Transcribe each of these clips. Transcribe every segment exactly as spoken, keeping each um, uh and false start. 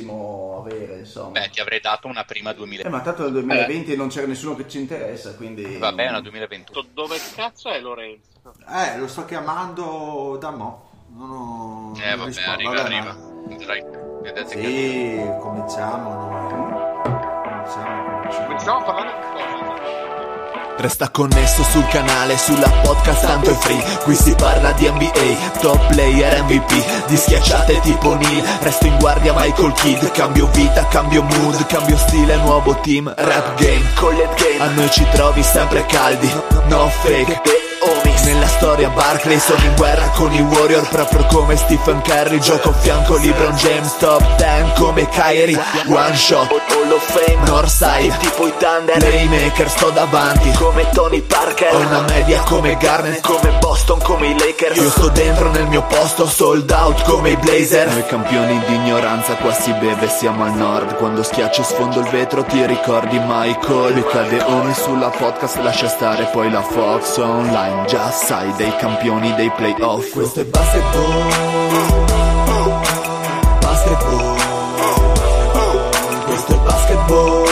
avere, insomma. Beh, ti avrei dato una prima duemilaventi. Eh, ma tanto dal duemilaventi eh. non c'era nessuno che ci interessa, quindi va bene, una duemilaventuno. Dove cazzo è Lorenzo? Eh, lo sto chiamando da mo. Non ho... Eh, non vabbè, arriva, vabbè, arriva. Ma... Sì, che... cominciamo, no? Cominciamo, cominciamo. Cominciamo a parlare di cosa? Resta connesso sul canale, sulla podcast tanto è free. Qui si parla di N B A, top player, M V P, di schiacciate tipo Neal. Resto in guardia Michael Kidd. Cambio vita, cambio mood, cambio stile, nuovo team. Rap game, collect game. A noi ci trovi sempre caldi, no fake. Nella storia Barkley sono in guerra con i Warrior, proprio come Stephen Curry. Gioco a fianco LeBron James, top ten come Kyrie. One shot, Hall of Fame, Northside, tipo i Thunder. Playmaker, sto davanti come Tony Parker. Ho una media come Garnett, come Boston, come i Lakers. Io sto dentro nel mio posto, sold out come i Blazers. Noi campioni di ignoranza, qua si beve, siamo al nord. Quando schiaccio e sfondo il vetro ti ricordi Michael. Mi cade Omi sulla podcast, lascia stare poi la Fox online. Già sai dei campioni dei playoff. Questo è basketball, basketball. Questo è basketball,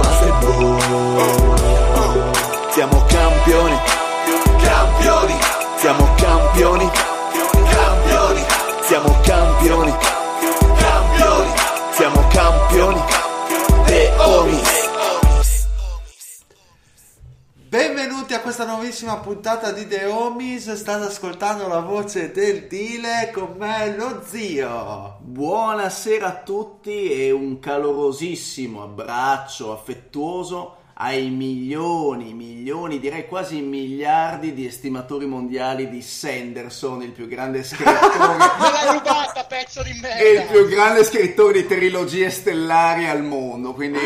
basketball. Siamo campioni, campioni. Siamo campioni, campioni. Siamo campioni, campioni. Siamo campioni, The Omis. Benvenuti a questa nuovissima puntata di The Homies, state ascoltando la voce del Dile, con me lo zio. Buonasera a tutti e un calorosissimo abbraccio affettuoso ai milioni, milioni, direi quasi miliardi di estimatori mondiali di Sanderson, il più grande scrittore. L'hai rubata, pezzo di merda! E il più grande scrittore di trilogie stellari al mondo. Quindi,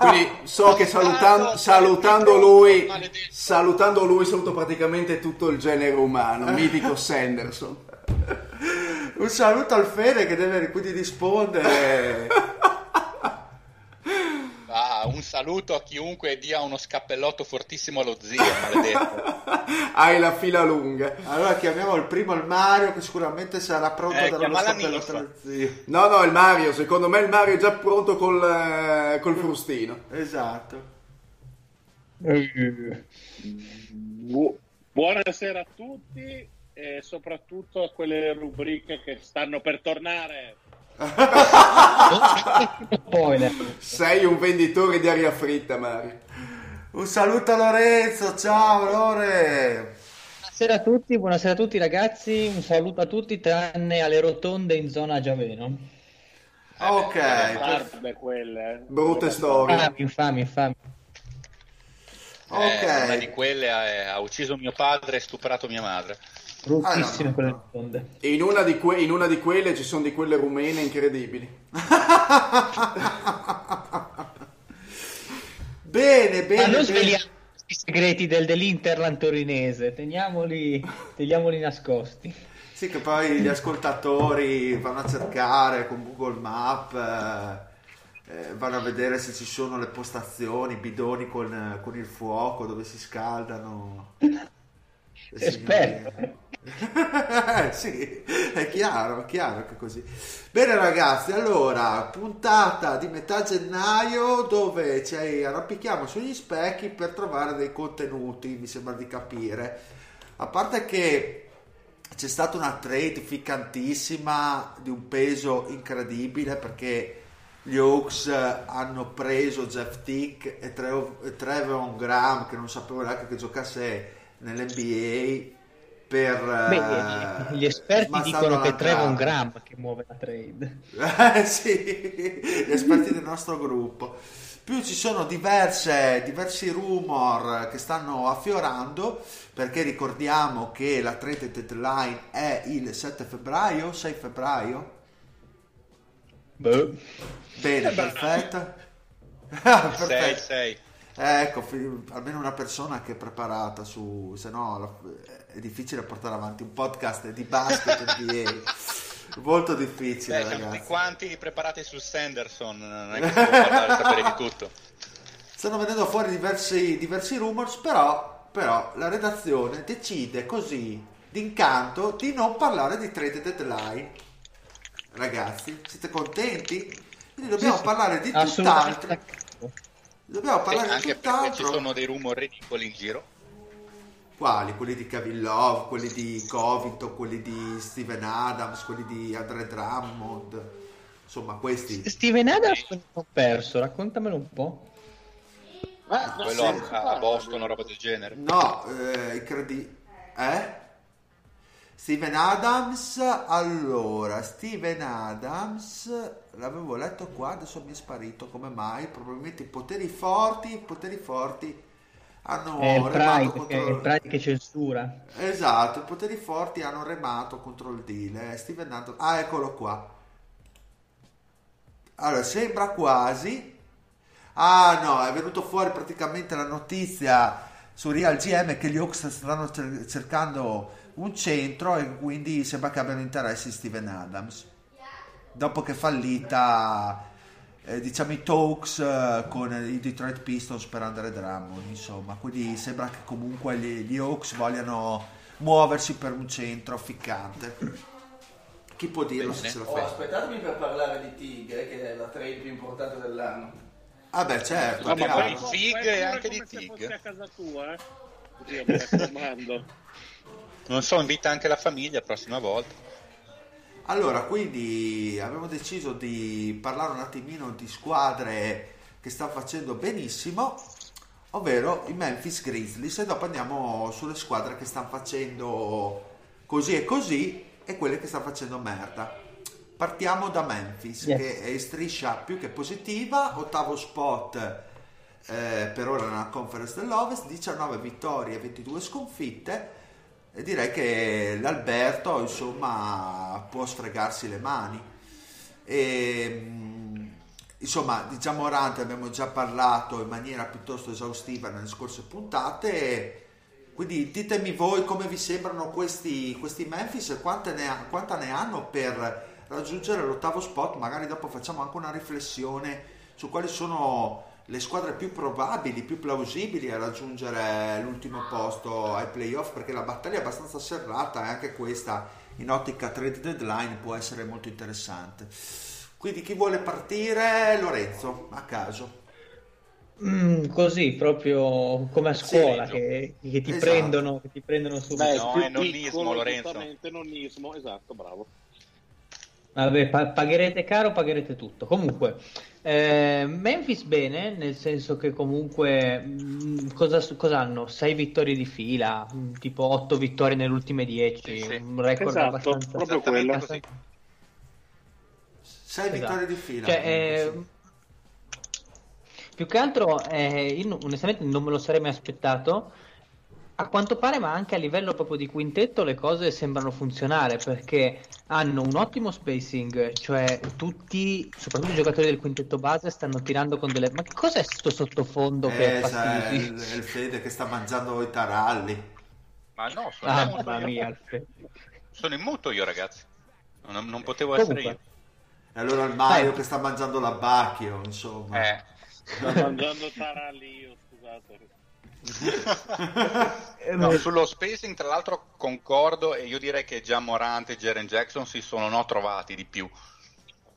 quindi so che salutan- salutando lui, salutando lui, saluto praticamente tutto il genere umano. Mitico Sanderson. Un saluto al Fede che deve quindi rispondere. Ah, un saluto a chiunque dia uno scappellotto fortissimo allo zio, maledetto. Hai la fila lunga. Allora chiamiamo il primo il Mario, che sicuramente sarà pronto eh, a dare uno scappellotto allo zio. No, no, il Mario, secondo me il Mario è già pronto col, eh, col frustino. Esatto. Bu- Buonasera a tutti e soprattutto a quelle rubriche che stanno per tornare. Sei un venditore di aria fritta, Mario. Un saluto a Lorenzo, ciao Lore. Buonasera a tutti, buonasera a tutti ragazzi, un saluto a tutti tranne alle rotonde in zona Giaveno. Ok, eh, per... quelle. Brutte storie. Infami, infami, infami. Ok, eh, una di quelle ha, ha ucciso mio padre e stuprato mia madre. Ah, no, no, no. In, una di que- in una di quelle ci sono di quelle rumene incredibili. Bene, bene. Ma non sveliamo i segreti del, dell'Interland torinese, teniamoli, teniamoli nascosti. Sì, che poi gli ascoltatori vanno a cercare con Google Maps, eh, vanno a vedere se ci sono le postazioni, bidoni con, con il fuoco dove si scaldano. Esperto. Sì, è chiaro, è chiaro che così. Bene ragazzi, allora puntata di metà gennaio dove ci arrampichiamo sugli specchi per trovare dei contenuti, mi sembra di capire. A parte che c'è stata una trade ficcantissima di un peso incredibile, perché gli Hawks hanno preso Jeff Tick e Trevor Graham, che non sapevo neanche che giocasse nell'N B A per... Beh, gli esperti dicono che Trevor Graham che muove la trade. Eh, sì, gli esperti del nostro gruppo. Più ci sono diverse, diversi rumor che stanno affiorando, perché ricordiamo che la trade deadline è il sette febbraio, sei febbraio. Beh. Bene, eh, perfetto. perfetto. sei, sei. Ecco, almeno una persona che è preparata su, se no è difficile portare avanti un podcast di basket N B A. Molto difficile. Beh, ragazzi, tutti quanti preparati su Sanderson, non è che si può parlare, sapere di tutto. Stanno venendo fuori diversi, diversi rumors, però, però la redazione decide così d'incanto di non parlare di trade deadline. ragazzi, siete contenti? Quindi dobbiamo sì, parlare di tutt'altro. Dobbiamo parlare eh, anche di tutt'altro. Perché ci sono dei rumor ridicoli in giro. Quali? Quelli di Kevin Love, quelli di Covington, quelli di Steven Adams, quelli di Andre Drummond, insomma questi. Steven Adams ho perso, raccontamelo un po'. Ah, no, quello sì, a, a Boston, una roba del genere. No, eh, credi... Eh? Steven Adams, allora, Steven Adams, l'avevo letto qua, adesso mi è sparito, come mai? Probabilmente i poteri forti, i poteri forti hanno è il remato Pride, contro... È il Pride che censura. Esatto, i poteri forti hanno remato contro il Dile. Steven Adams, ah, eccolo qua. Allora, sembra quasi... Ah no, è venuto fuori praticamente la notizia su Real G M che gli Hawks stanno cer- cercando... un centro, e quindi sembra che abbiano interesse in Steven Adams dopo che è fallita eh, diciamo i talks eh, con i Detroit Pistons per Andre Drummond, insomma, quindi sembra che comunque gli, gli Hawks vogliano muoversi per un centro ficcante. Chi può dirlo se ce lo fa? Oh, aspettatemi per parlare di Tigre, che è la trade più importante dell'anno. Ah beh, certo, no, ma poi Fig e anche di Tigre a casa tua, eh? Io mi raccomando. Non so, invita anche la famiglia la prossima volta. Allora, quindi abbiamo deciso di parlare un attimino di squadre che stanno facendo benissimo, ovvero i Memphis Grizzlies, e dopo andiamo sulle squadre che stanno facendo così e così e quelle che stanno facendo merda. Partiamo da Memphis, yes, che è in striscia più che positiva, ottavo spot eh, per ora nella Conference dell'Ovest, diciannove vittorie e ventidue sconfitte. E direi che l'Alberto, insomma, può sfregarsi le mani. E, insomma, di Ja Morant abbiamo già parlato in maniera piuttosto esaustiva nelle scorse puntate. Quindi ditemi voi come vi sembrano questi, questi Memphis e quante ne, ha, quanta ne hanno per raggiungere l'ottavo spot. Magari dopo facciamo anche una riflessione su quali sono le squadre più probabili, più plausibili a raggiungere l'ultimo posto ai playoff, perché la battaglia è abbastanza serrata e anche questa in ottica trade deadline può essere molto interessante. Quindi chi vuole partire? Lorenzo, a caso. Mm, così, proprio come a scuola, sì, che, che, ti esatto. prendono, che ti prendono subito. Beh, no, è nonnismo, Lorenzo. Nonnismo, esatto, bravo. Vabbè, pa- pagherete caro, pagherete tutto. Comunque, eh, Memphis bene, nel senso che comunque mh, cosa, cosa hanno? sei vittorie di fila, mh, tipo otto vittorie nelle ultime dieci, sì, sì. Un record esatto, abbastanza... proprio quello. sei esatto. vittorie di fila. Cioè, eh, più che altro, eh, io, onestamente non me lo sarei mai aspettato. A quanto pare, ma anche a livello proprio di quintetto, le cose sembrano funzionare, perché hanno un ottimo spacing, cioè tutti, soprattutto i giocatori del quintetto base, stanno tirando con delle... Ma che cos'è sto sottofondo eh, che è fastidioso? È, è il Fede che sta mangiando i taralli. Ma no, sono ah, in muto mia, io. Sono in muto io, ragazzi. Non, non potevo Comunque. essere io. E allora il Mario Dai. che sta mangiando l'abbacchio, insomma. Eh. Sto mangiando taralli io, scusate. No, sullo spacing tra l'altro concordo, e io direi che Ja Morant e Jaren Jackson si sono no, trovati di più.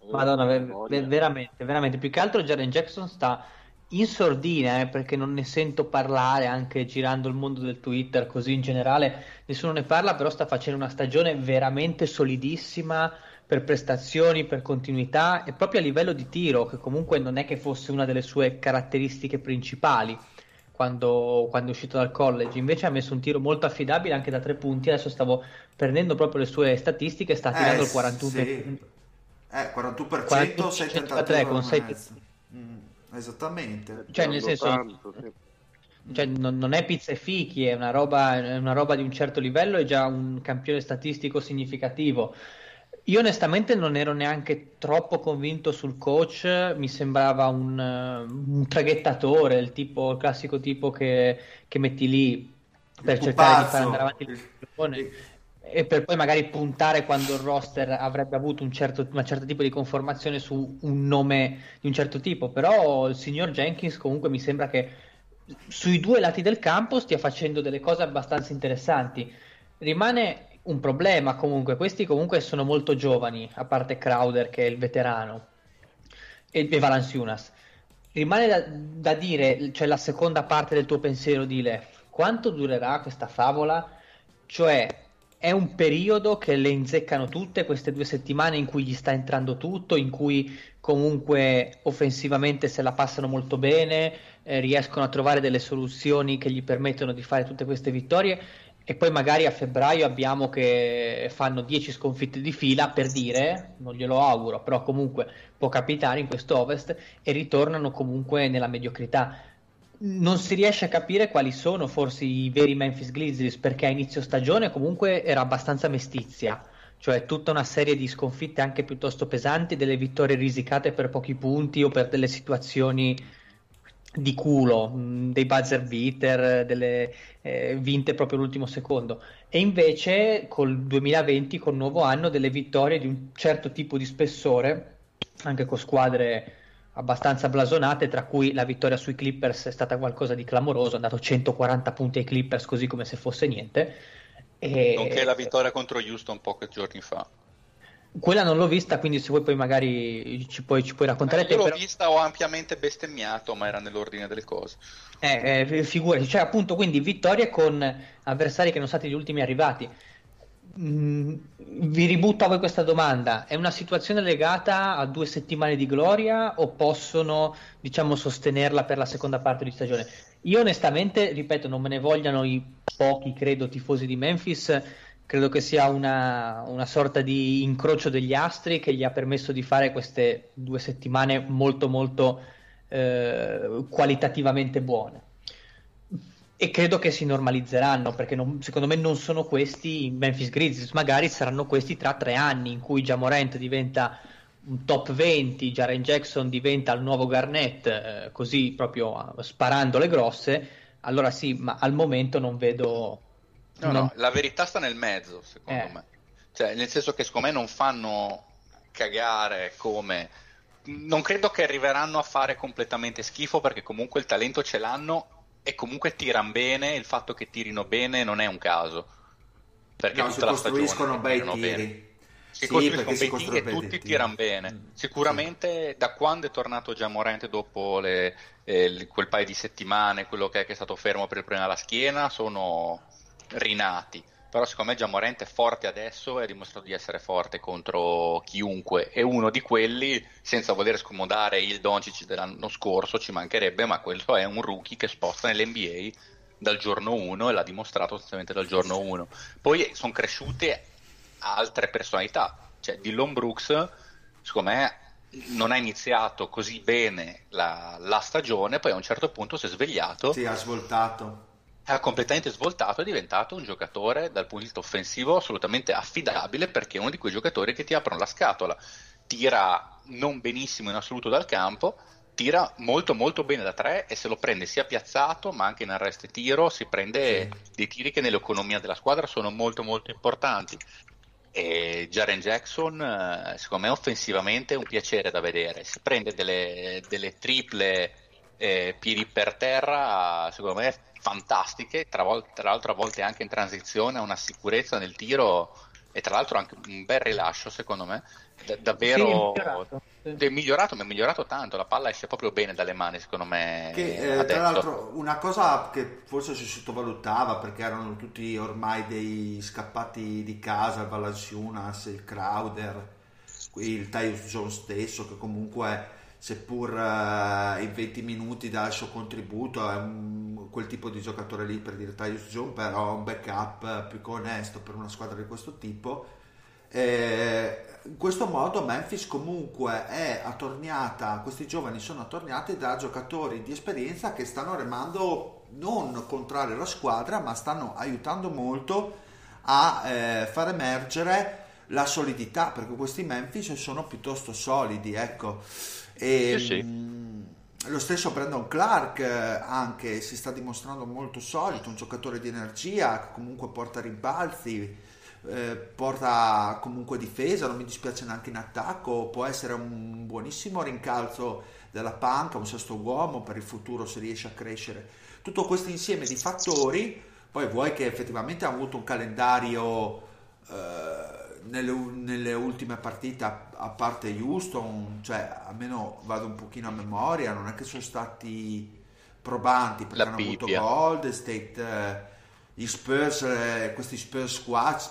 Madonna, ver- veramente, veramente più che altro Jaren Jackson sta in sordina, eh, perché non ne sento parlare, anche girando il mondo del Twitter così in generale nessuno ne parla, però sta facendo una stagione veramente solidissima per prestazioni, per continuità e proprio a livello di tiro, che comunque non è che fosse una delle sue caratteristiche principali Quando, quando è uscito dal college. Invece ha messo un tiro molto affidabile anche da tre punti. Adesso stavo prendendo proprio le sue statistiche, sta tirando eh, il quarantuno sì. eh, quarantuno per cento, sei virgola trentatré con sei mm, esattamente, cioè nel senso tanto, sì. cioè, non, non è pizza e fichi, è una roba, è una roba di un certo livello, è già un campione statistico significativo. Io onestamente non ero neanche troppo convinto sul coach, mi sembrava un, un traghettatore, il tipo il classico tipo che, che metti lì per il cercare pupazzo. di far andare avanti il pallone e per poi magari puntare quando il roster avrebbe avuto un certo, un certo tipo di conformazione su un nome di un certo tipo. Però il signor Jenkins comunque mi sembra che sui due lati del campo stia facendo delle cose abbastanza interessanti. Rimane un problema comunque. Questi comunque sono molto giovani, a parte Crowder che è il veterano e, e Valanciunas. Rimane da, da dire, cioè la seconda parte del tuo pensiero, Dile, quanto durerà questa favola? Cioè è un periodo che le inzeccano tutte queste due settimane in cui gli sta entrando tutto, in cui comunque offensivamente se la passano molto bene, eh, riescono a trovare delle soluzioni che gli permettono di fare tutte queste vittorie, e poi magari a febbraio abbiamo che fanno dieci sconfitte di fila, per dire, non glielo auguro, però comunque può capitare in questo Ovest, e ritornano comunque nella mediocrità. Non si riesce a capire quali sono forse i veri Memphis Grizzlies, perché a inizio stagione comunque era abbastanza mestizia, cioè tutta una serie di sconfitte anche piuttosto pesanti, delle vittorie risicate per pochi punti o per delle situazioni di culo, dei buzzer beater, delle eh, vinte proprio l'ultimo secondo. E invece col duemilaventi, col nuovo anno, delle vittorie di un certo tipo di spessore, anche con squadre abbastanza blasonate, tra cui la vittoria sui Clippers è stata qualcosa di clamoroso, è andato centoquaranta punti ai Clippers così come se fosse niente, e... nonché la vittoria contro Houston pochi giorni fa. Quella non l'ho vista, quindi se vuoi poi magari ci puoi, ci puoi raccontare. Eh, io l'ho però... vista, ho ampiamente bestemmiato, ma era nell'ordine delle cose. Eh, eh figurati, cioè appunto, quindi vittorie con avversari che non sono stati gli ultimi arrivati. Mm, vi ributto a voi questa domanda: è una situazione legata a due settimane di gloria o possono, diciamo, sostenerla per la seconda parte di stagione? Io onestamente, ripeto, non me ne vogliano i pochi, credo, tifosi di Memphis, credo che sia una, una sorta di incrocio degli astri che gli ha permesso di fare queste due settimane molto molto eh, qualitativamente buone, e credo che si normalizzeranno, perché non, secondo me non sono questi i Memphis Grizzlies, magari saranno questi tra tre anni in cui Ja Morant diventa un top venti, Jaren Jackson diventa il nuovo Garnett, eh, così proprio sparando le grosse, allora sì, ma al momento non vedo... No, no, no, la verità sta nel mezzo, secondo eh. me. Cioè, nel senso che secondo me non fanno cagare come... Non credo che arriveranno a fare completamente schifo, perché comunque il talento ce l'hanno e comunque tirano bene, il fatto che tirino bene non è un caso. Perché no, tutta la stagione tirano bene. Si sì, costruiscono bei si tiri e tutti tiri. tirano bene. Mm. Sicuramente sì. Da quando è tornato Ja Morant dopo le, eh, quel paio di settimane, quello che è, che è stato fermo per il problema alla schiena, sono... rinati. Però secondo me Ja Morant è forte adesso e ha dimostrato di essere forte contro chiunque, e uno di quelli, senza voler scomodare il Doncic dell'anno scorso, ci mancherebbe, ma quello è un rookie che sposta nell'N B A dal giorno uno, e l'ha dimostrato sostanzialmente dal giorno uno. Poi sono cresciute altre personalità, cioè Dillon Brooks secondo me non ha iniziato così bene la, la stagione, poi a un certo punto si è svegliato, si ha svoltato ha completamente svoltato, è diventato un giocatore dal punto di vista offensivo assolutamente affidabile, perché è uno di quei giocatori che ti aprono la scatola, tira non benissimo in assoluto dal campo, tira molto molto bene da tre, e se lo prende sia piazzato ma anche in arresto e tiro, si prende dei tiri che nell'economia della squadra sono molto molto importanti. E Jaren Jackson secondo me offensivamente è un piacere da vedere, si prende delle, delle triple eh, piedi per terra secondo me fantastiche, tra, vol- tra l'altro a volte anche in transizione, ha una sicurezza nel tiro e tra l'altro anche un bel rilascio secondo me, da- davvero sì, è migliorato, sì. è migliorato, ma è migliorato tanto, la palla esce proprio bene dalle mani secondo me. Che, eh, tra l'altro una cosa che forse si sottovalutava, perché erano tutti ormai dei scappati di casa, il Valanciunas, il Crowder, il Tyus Jones stesso, che comunque... seppur uh, in venti minuti dà il suo contributo, è un, quel tipo di giocatore lì, per dire Tyus Jones, però un backup più che onesto per una squadra di questo tipo. E in questo modo Memphis comunque è attorniata, questi giovani sono attorniati da giocatori di esperienza che stanno remando non contrario alla squadra, ma stanno aiutando molto a eh, far emergere la solidità, perché questi Memphis sono piuttosto solidi, ecco. E sì, sì. Mh, lo stesso Brandon Clark anche si sta dimostrando molto solido, un giocatore di energia che comunque porta rimbalzi, eh, porta comunque difesa, non mi dispiace neanche in attacco, può essere un buonissimo rincalzo della panca, un sesto uomo per il futuro se riesce a crescere. Tutto questo insieme di fattori, poi vuoi che effettivamente ha avuto un calendario Uh, nelle, nelle ultime partite, a, a parte Houston, cioè almeno vado un pochino a memoria, non è che sono stati probanti, perché La hanno pipia. avuto Golden State, eh, gli Spurs, eh, questi Spurs qua ci,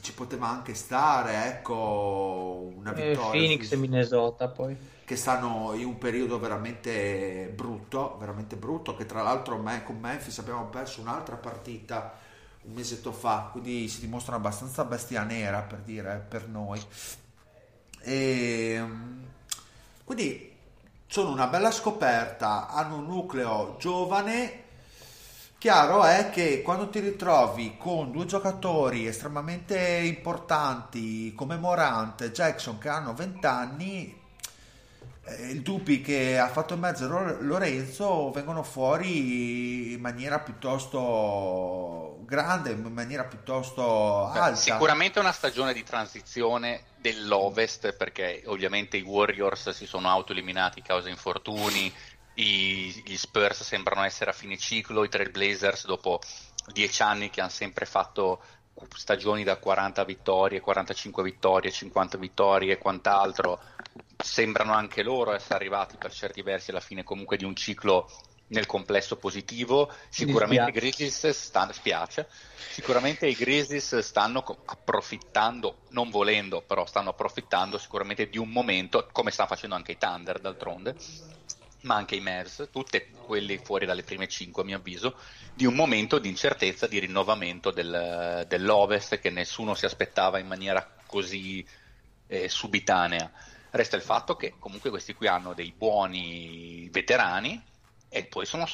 ci poteva anche stare, ecco, una vittoria. Eh, Phoenix e Minnesota poi, che stanno in un periodo veramente brutto, veramente brutto, che tra l'altro me, con Memphis abbiamo perso un'altra partita un mesetto fa, quindi si dimostrano abbastanza bestia nera, per dire, per noi. E quindi sono una bella scoperta, hanno un nucleo giovane. Chiaro è che quando ti ritrovi con due giocatori estremamente importanti come Morant e Jackson che hanno venti anni, il dubbi che ha fatto in mezzo Lorenzo vengono fuori in maniera piuttosto grande, in maniera piuttosto alta. Sicuramente una stagione di transizione dell'Ovest, perché ovviamente i Warriors si sono autoeliminati causa infortuni, i, gli Spurs sembrano essere a fine ciclo, i Trail Blazers dopo dieci anni che hanno sempre fatto stagioni da quaranta vittorie, quarantacinque vittorie, cinquanta vittorie e quant'altro, sembrano anche loro essere arrivati per certi versi alla fine comunque di un ciclo nel complesso positivo. Sicuramente i Grizzlies stanno, spiace, sicuramente i Grizzlies stanno approfittando, non volendo però stanno approfittando sicuramente di un momento, come stanno facendo anche i Thunder d'altronde, ma anche i Mavs, tutti quelli fuori dalle prime cinque a mio avviso, di un momento di incertezza, di rinnovamento del, dell'Ovest che nessuno si aspettava in maniera così eh, subitanea. Resta il fatto che comunque questi qui hanno dei buoni veterani e poi sono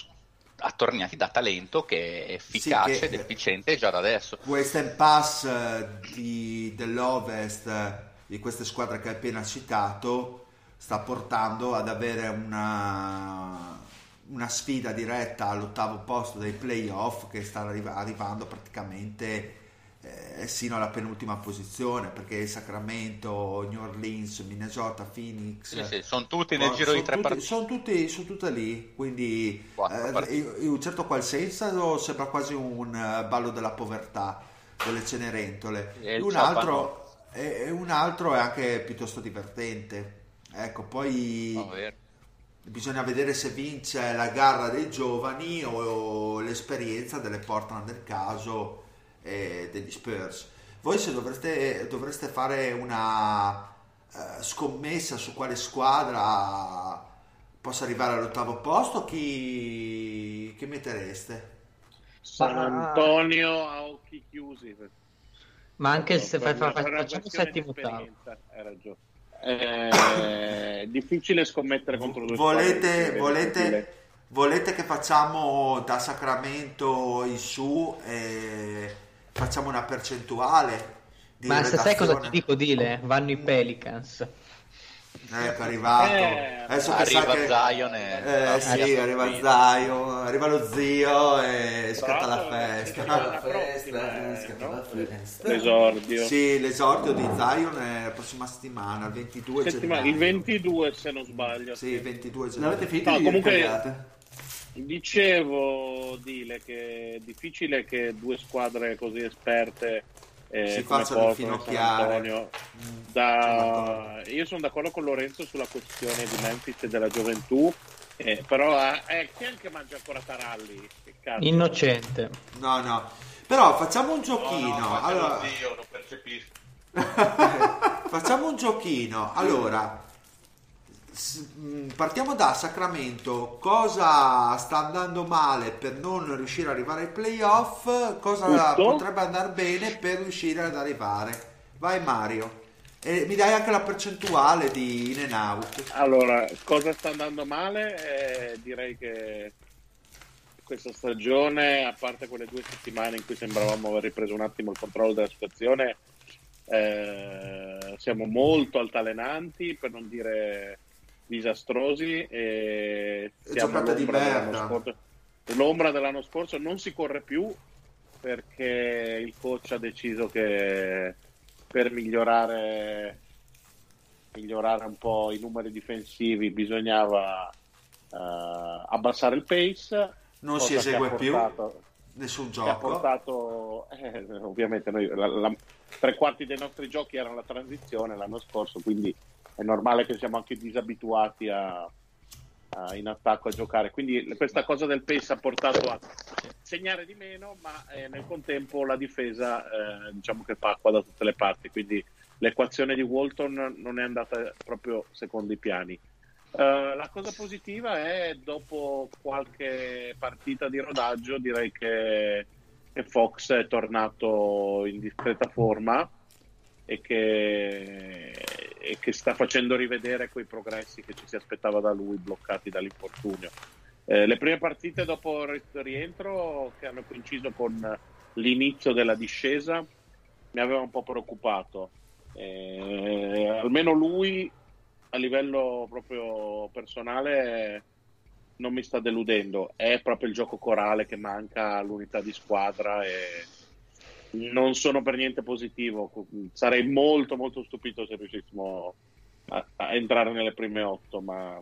attorniati da talento che è efficace, sì, che ed efficiente già da adesso. Questo impasse di, dell'Ovest, di queste squadre che hai appena citato, sta portando ad avere una, una sfida diretta all'ottavo posto dei playoff che sta arriva, arrivando praticamente Eh, sino alla penultima posizione, perché Sacramento, New Orleans, Minnesota, Phoenix, sì, sì, sono tutti nel giro di tre partite, sono tutti, sono tutte lì, quindi eh, in un certo qual senso sembra quasi un ballo della povertà delle Cenerentole. Un altro, e, e un altro è anche piuttosto divertente, ecco, poi oh, bisogna vedere se vince la gara dei giovani o, o l'esperienza delle Portland del caso e degli Spurs. Voi se dovreste, dovreste fare una uh, scommessa su quale squadra possa arrivare all'ottavo posto, chi, chi mettereste? San Antonio a occhi chiusi, ma anche no, se per fa, fa, facciamo settimo ottavo. È difficile scommettere contro due volete, squadre volete, volete che facciamo da Sacramento in su e facciamo una percentuale di ma redazione. Se sai cosa ti dico, Dile, vanno i Pelicans, ecco, è arrivato eh, adesso arriva che... Zion e... eh, eh, sì, arriva Zion, arriva lo zio e scatta la festa, la festa, scatta la festa. L'esordio, sì, l'esordio di Zion è la prossima settimana, il ventidue settimana, gennaio, il ventidue se non sbaglio, sì, il ventidue gennaio. L'avete finito? No, comunque dicevo, Dile, che è difficile che due squadre così esperte eh, si facciano finocchiare. Da... Io sono d'accordo con Lorenzo sulla questione di Memphis e della gioventù, eh, però eh, chi è che mangia ancora Taralli? Che cazzo? Innocente. No, no, però facciamo un giochino. No, no, allora... Io non percepisco. Facciamo un giochino. Allora, partiamo da Sacramento, cosa sta andando male per non riuscire ad arrivare ai playoff, cosa tutto potrebbe andare bene per riuscire ad arrivare. Vai Mario, e mi dai anche la percentuale di in and out. Allora, cosa sta andando male? Eh, direi che questa stagione, a parte quelle due settimane in cui sembravamo aver ripreso un attimo il controllo della situazione, eh, siamo molto altalenanti, per non dire disastrosi, e giocata di merda, scorso, l'ombra dell'anno scorso. Non si corre più perché il coach ha deciso che per migliorare migliorare un po' i numeri difensivi bisognava uh, abbassare il pace, non si esegue portato, più nessun gioco, ha portato eh, ovviamente noi la, la, tre quarti dei nostri giochi erano la transizione l'anno scorso, quindi è normale che siamo anche disabituati a, a, in attacco a giocare. Quindi questa cosa del pace ha portato a segnare di meno, ma eh, nel contempo la difesa eh, diciamo che fa acqua da tutte le parti, quindi l'equazione di Walton non è andata proprio secondo i piani. Uh, la cosa positiva è, dopo qualche partita di rodaggio, direi che, che Fox è tornato in discreta forma e che, e che sta facendo rivedere quei progressi che ci si aspettava da lui, bloccati dall'infortunio. Eh, le prime partite dopo il rientro, che hanno coinciso con l'inizio della discesa, mi aveva un po' preoccupato. Eh, almeno lui a livello proprio personale non mi sta deludendo, è proprio il gioco corale che manca, l'unità di squadra, e non sono per niente positivo. Sarei molto molto stupito se riuscissimo a, a entrare nelle prime otto, ma...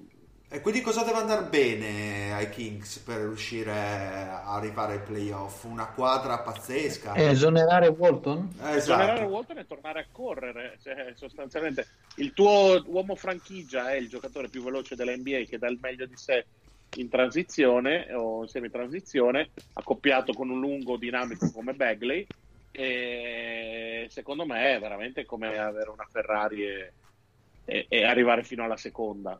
E quindi cosa deve andare bene ai Kings per riuscire a arrivare ai playoff? Una quadra pazzesca. Esonerare Walton? Esatto. Esonerare Walton e tornare a correre, cioè, sostanzialmente il tuo uomo franchigia è il giocatore più veloce dell'N B A, che dà il meglio di sé in transizione o in semitransizione, accoppiato con un lungo dinamico come Bagley, e secondo me è veramente come avere una Ferrari e, e, e arrivare fino alla seconda.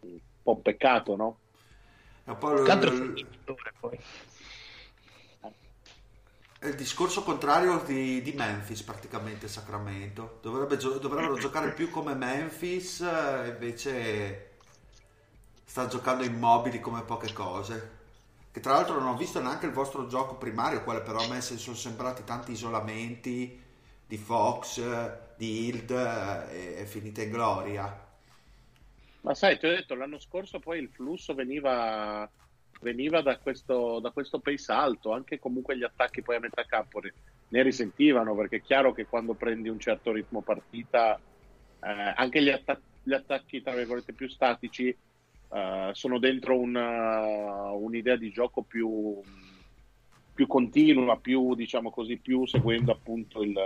Un po' peccato, no? Poi, il, il discorso contrario di, di Memphis, praticamente Sacramento dovrebbe gio- dovrebbero giocare più come Memphis, invece sta giocando immobili come poche cose. Che tra l'altro non ho visto neanche il vostro gioco primario, quale però a me sono sembrati tanti isolamenti di Fox, di Hild, e, e finita in gloria. Ma sai, ti ho detto, l'anno scorso poi il flusso veniva, veniva da questo, da questo pace alto, anche comunque gli attacchi poi a metà campo ne risentivano, perché è chiaro che quando prendi un certo ritmo partita, eh, anche gli, attac- gli attacchi tra virgolette più statici eh, sono dentro una, un'idea di gioco più, più continua, più diciamo così, più seguendo appunto il...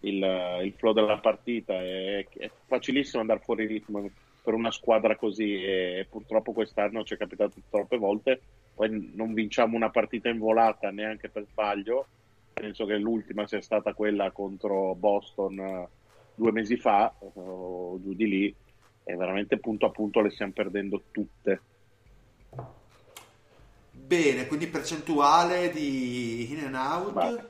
il, il flow della partita. È, è facilissimo andare fuori ritmo per una squadra così, e purtroppo quest'anno ci è capitato troppe volte. Poi non vinciamo una partita in volata neanche per sbaglio, penso che l'ultima sia stata quella contro Boston due mesi fa o giù di lì, e veramente punto a punto le stiamo perdendo tutte. Bene, quindi percentuale di in and out? Beh,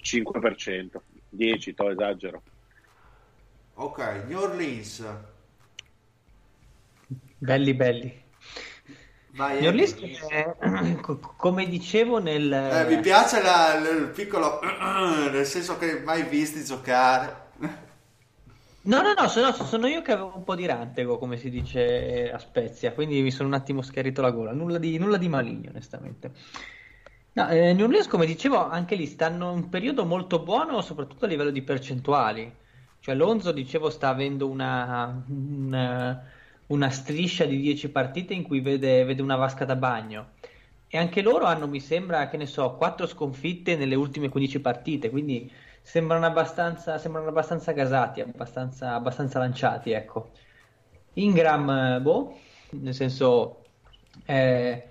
cinque per cento, dieci, to esagero. Ok, New Orleans. Belli belli. Vai, New Orleans è, come dicevo nel... Eh, mi piace la, il piccolo nel senso che mai visti giocare. No, no, no, sono, sono io che avevo un po' di rantego, come si dice a Spezia, quindi mi sono un attimo schiarito la gola. Nulla di, nulla di maligno, onestamente. No, eh, New Orleans, come dicevo, anche lì stanno in un periodo molto buono, soprattutto a livello di percentuali. Cioè Lonzo, dicevo, sta avendo una, una, una striscia di dieci partite in cui vede, vede una vasca da bagno, e anche loro hanno, mi sembra, che ne so, quattro sconfitte nelle ultime quindici partite, quindi sembrano abbastanza, sembrano abbastanza gasati, abbastanza, abbastanza lanciati, ecco. Ingram, boh, nel senso... Eh,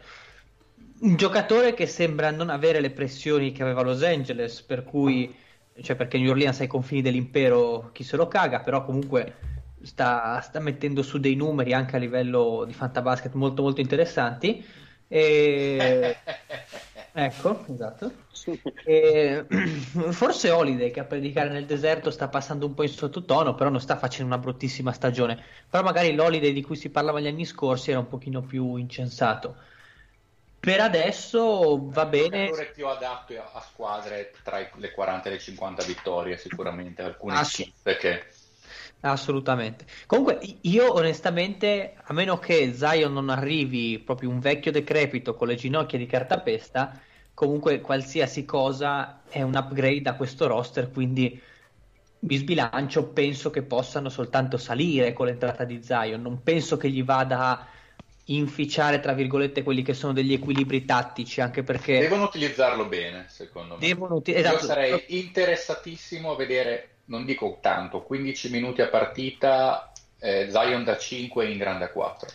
un giocatore che sembra non avere le pressioni che aveva Los Angeles, per cui, cioè, perché New Orleans è ai confini dell'impero, chi se lo caga, però comunque sta, sta mettendo su dei numeri anche a livello di fantabasket molto molto interessanti, e... ecco, esatto, e... forse Holiday, che a predicare nel deserto sta passando un po' in sottotono, però non sta facendo una bruttissima stagione, però magari l'Holiday di cui si parlava gli anni scorsi era un pochino più incensato. Per adesso va bene. Il giocatore più adatto a squadre tra le quaranta e le cinquanta vittorie, sicuramente. Alcune Assolut- che assolutamente. Comunque, io onestamente, a meno che Zion non arrivi proprio un vecchio decrepito con le ginocchia di cartapesta, comunque qualsiasi cosa è un upgrade a questo roster. Quindi mi sbilancio, penso che possano soltanto salire con l'entrata di Zion. Non penso che gli vada inficiare tra virgolette quelli che sono degli equilibri tattici, anche perché devono utilizzarlo bene, secondo me. Devono uti- esatto. Io sarei interessatissimo a vedere, non dico tanto, quindici minuti a partita, eh, Zion da cinque in grande a quattro.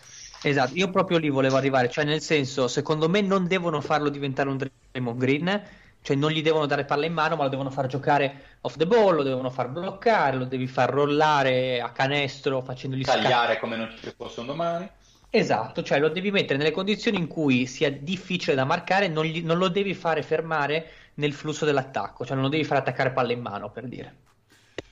Esatto, io proprio lì volevo arrivare, cioè nel senso, secondo me non devono farlo diventare un Draymond Green, cioè non gli devono dare palla in mano, ma lo devono far giocare off the ball, lo devono far bloccare, lo devi far rollare a canestro, facendogli tagliare sca- come non ci fosse un domani. Esatto, cioè lo devi mettere nelle condizioni in cui sia difficile da marcare, non, gli, non lo devi fare fermare nel flusso dell'attacco, cioè non lo devi far attaccare palla in mano, per dire.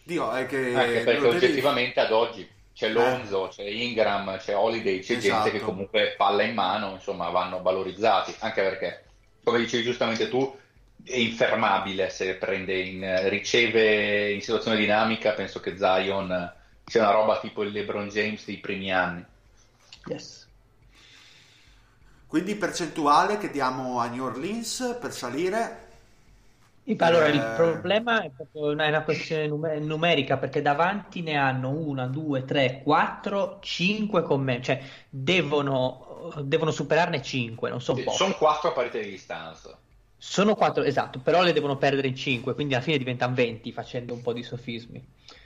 Dio, è che anche perché oggettivamente ad oggi c'è Lonzo, eh. c'è Ingram, c'è Holiday, c'è esatto. gente che comunque palla in mano, insomma, vanno valorizzati, anche perché, come dicevi giustamente tu, è infermabile se prende in riceve in situazione dinamica. Penso che Zion sia una roba tipo il LeBron James dei primi anni. Yes. Quindi percentuale che diamo a New Orleans per salire? Allora eh... il problema è proprio una, è una questione numer- numerica, perché davanti ne hanno una, due, tre, quattro, cinque con me, cioè devono, devono superarne cinque, non sono pochi. Sono quattro a parità di distanza. Sono quattro, esatto, però le devono perdere in cinque, quindi alla fine diventano venti, facendo un po' di sofismi.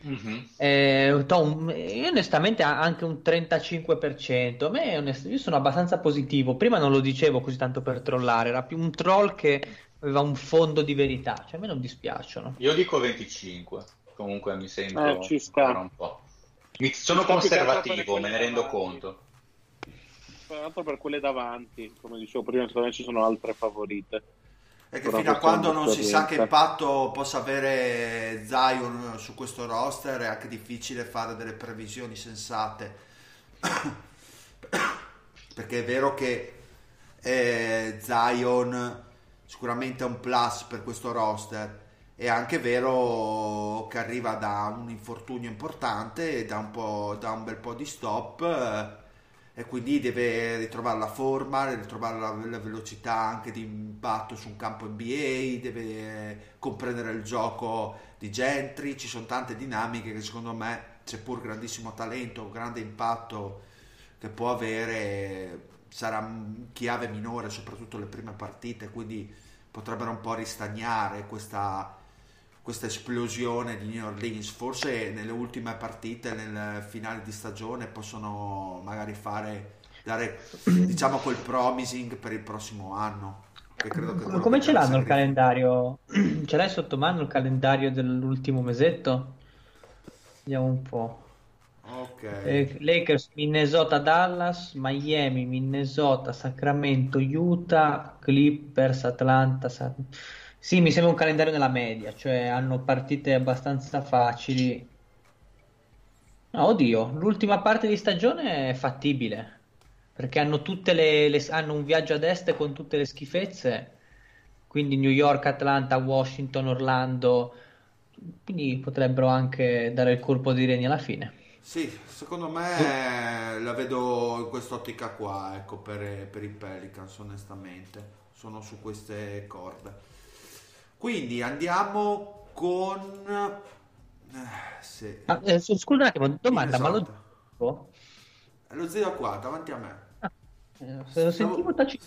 Mm-hmm. Eh, Tom, io onestamente anche un trentacinque per cento, a me onest- io sono abbastanza positivo, prima non lo dicevo così tanto per trollare, era più un troll che aveva un fondo di verità, cioè a me non dispiacciono. Io dico venticinque, comunque mi sembra eh, ci sta. un po'. Mi sono ci conservativo, me ne rendo davanti. conto. Tra l'altro per quelle davanti, come dicevo prima, secondo me ci sono altre favorite. È che fino a quando non si sa che impatto possa avere Zion su questo roster è anche difficile fare delle previsioni sensate, perché è vero che eh, Zion sicuramente è un plus per questo roster, è anche vero che arriva da un infortunio importante, da un, po', da un bel po' di stop, eh, e quindi deve ritrovare la forma, ritrovare la, la velocità anche di impatto su un campo N B A, deve comprendere il gioco di Gentry, ci sono tante dinamiche che secondo me, seppur grandissimo talento, grande impatto che può avere, sarà chiave minore soprattutto le prime partite, quindi potrebbero un po' ristagnare questa, questa esplosione di New Orleans. Forse nelle ultime partite, nel finale di stagione, possono magari fare, dare diciamo quel promising per il prossimo anno. Che credo che come che ce l'hanno il calendario? Ce l'hai sotto mano il calendario dell'ultimo mesetto? Vediamo un po'. Okay. Lakers, Minnesota, Dallas, Miami, Minnesota, Sacramento, Utah, Clippers, Atlanta, San... Sì, mi sembra un calendario nella media, cioè hanno partite abbastanza facili. No, oddio, l'ultima parte di stagione è fattibile, perché hanno tutte le, le hanno un viaggio ad est con tutte le schifezze, quindi New York, Atlanta, Washington, Orlando, quindi potrebbero anche dare il colpo di reni alla fine. Sì, secondo me la vedo in quest'ottica qua, ecco, per, per i Pelicans, onestamente, sono su queste corde. Quindi andiamo con sì. ah, eh, scusa un attimo, domanda, ma lo zero? Lo zero qua davanti a me. Ah, eh, se lo sentivo taci.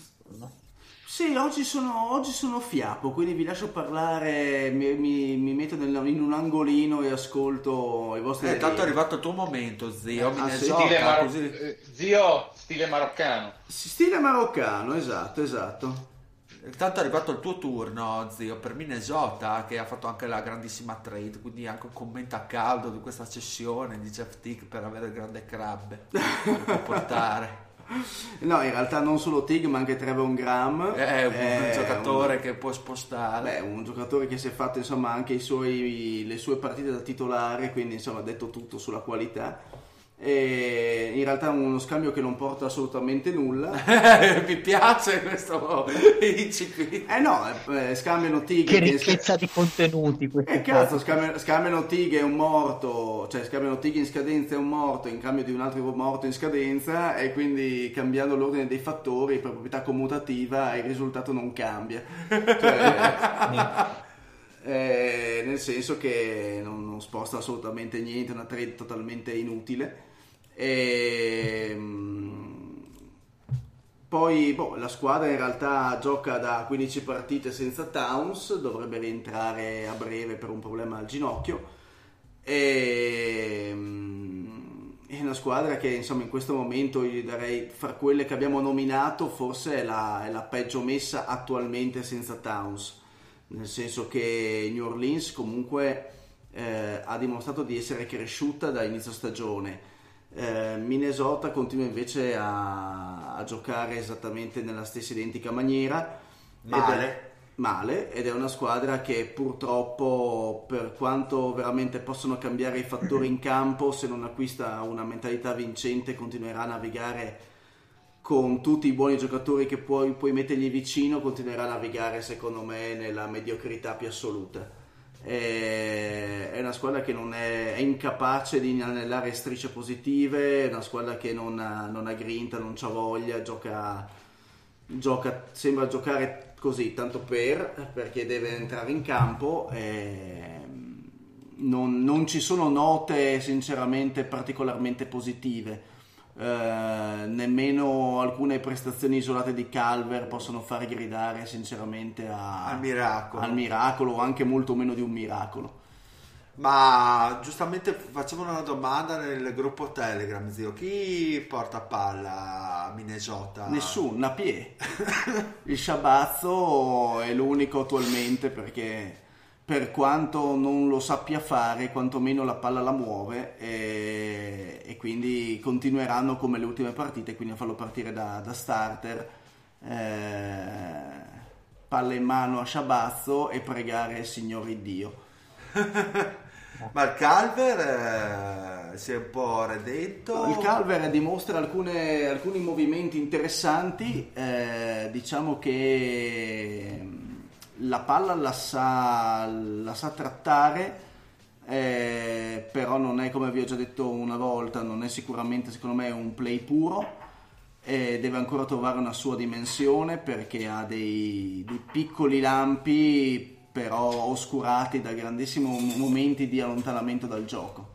Sì, oggi sono, oggi sono fiapo, quindi vi lascio parlare, mi, mi, mi metto nel, in un angolino e ascolto i vostri... Eh, tanto è arrivato il tuo momento, zio. Ah, stile Mar- così... Zio, stile maroccano. Stile maroccano, esatto, esatto. Intanto è arrivato il tuo turno, zio, per Minnesota, che ha fatto anche la grandissima trade, quindi anche un commento a caldo di questa cessione di Jeff Teague per avere il grande Crabbe per portare. No, in realtà non solo Teague, ma anche Trevor Graham. È un, è un giocatore un, che può spostare. Beh, un giocatore che si è fatto insomma anche i suoi, le sue partite da titolare, quindi insomma ha detto tutto sulla qualità. E in realtà uno scambio che non porta assolutamente nulla. Mi piace questo incipit. Eh no, eh, scambiano Tighe. Che ricchezza che... di contenuti. Eh cazzo, scambiano, scambiano Tighe è un morto, cioè scambiano Tighe in scadenza è un morto in cambio di un altro morto in scadenza, e quindi cambiando l'ordine dei fattori per proprietà commutativa il risultato non cambia. Cioè, Eh, nel senso che non, non sposta assolutamente niente, una trade totalmente inutile, e, Poi boh, la squadra in realtà gioca da quindici partite senza Towns, dovrebbe rientrare a breve per un problema al ginocchio. E... è una squadra che insomma in questo momento io darei, fra quelle che abbiamo nominato, forse è la, è la peggio messa attualmente senza Towns, nel senso che New Orleans comunque eh, ha dimostrato di essere cresciuta da inizio stagione. Minnesota continua invece a, a giocare esattamente nella stessa identica maniera, male. Ed è, male ed è una squadra che purtroppo, per quanto veramente possono cambiare i fattori in campo, se non acquista una mentalità vincente continuerà a navigare con tutti i buoni giocatori che puoi, puoi mettergli vicino, continuerà a navigare secondo me nella mediocrità più assoluta. È una squadra che non è, è incapace di inanellare strisce positive, è una squadra che non ha, non ha grinta, non c'ha voglia, gioca, gioca, sembra giocare così tanto per, perché deve entrare in campo. E non, non ci sono note sinceramente particolarmente positive, eh, nemmeno alcune prestazioni isolate di Calver possono far gridare sinceramente a, al miracolo, al miracolo, o anche molto meno di un miracolo. Ma giustamente facevo una domanda nel gruppo Telegram, zio, chi porta palla a Minnesota? Nessuno, Napier. Il Sciabazzo è l'unico attualmente, perché per quanto non lo sappia fare, quantomeno la palla la muove, e, e quindi continueranno come le ultime partite, quindi a farlo partire da, da starter, eh, palla in mano a Sciabazzo e pregare il Signore Dio. Ma il Calver eh, si è un po' redento. Il Calver dimostra alcune, alcuni movimenti interessanti, eh, diciamo che la palla la sa, la sa trattare, eh, però non è, come vi ho già detto una volta, non è sicuramente secondo me un play puro, eh, deve ancora trovare una sua dimensione, perché ha dei, dei piccoli lampi però oscurati da grandissimi momenti di allontanamento dal gioco,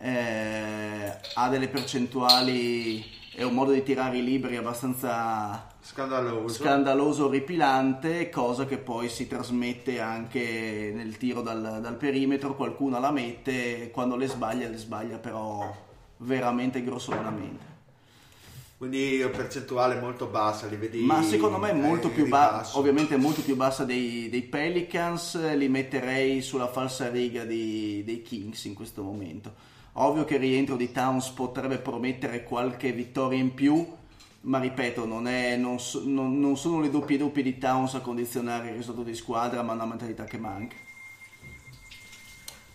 eh, ha delle percentuali e un modo di tirare i liberi abbastanza scandaloso. scandaloso, orripilante, cosa che poi si trasmette anche nel tiro dal, dal perimetro. Qualcuno la mette, quando le sbaglia, le sbaglia però veramente grossolanamente. Quindi percentuale molto bassa, li vedi? Ma secondo me molto eh, più bassa, ovviamente molto più bassa dei, dei Pelicans, li metterei sulla falsa riga di, dei Kings in questo momento. Ovvio che il rientro di Towns potrebbe promettere qualche vittoria in più, ma ripeto, non, è, non, so, non, non sono le doppie doppie di Towns a condizionare il risultato di squadra, ma una mentalità che manca.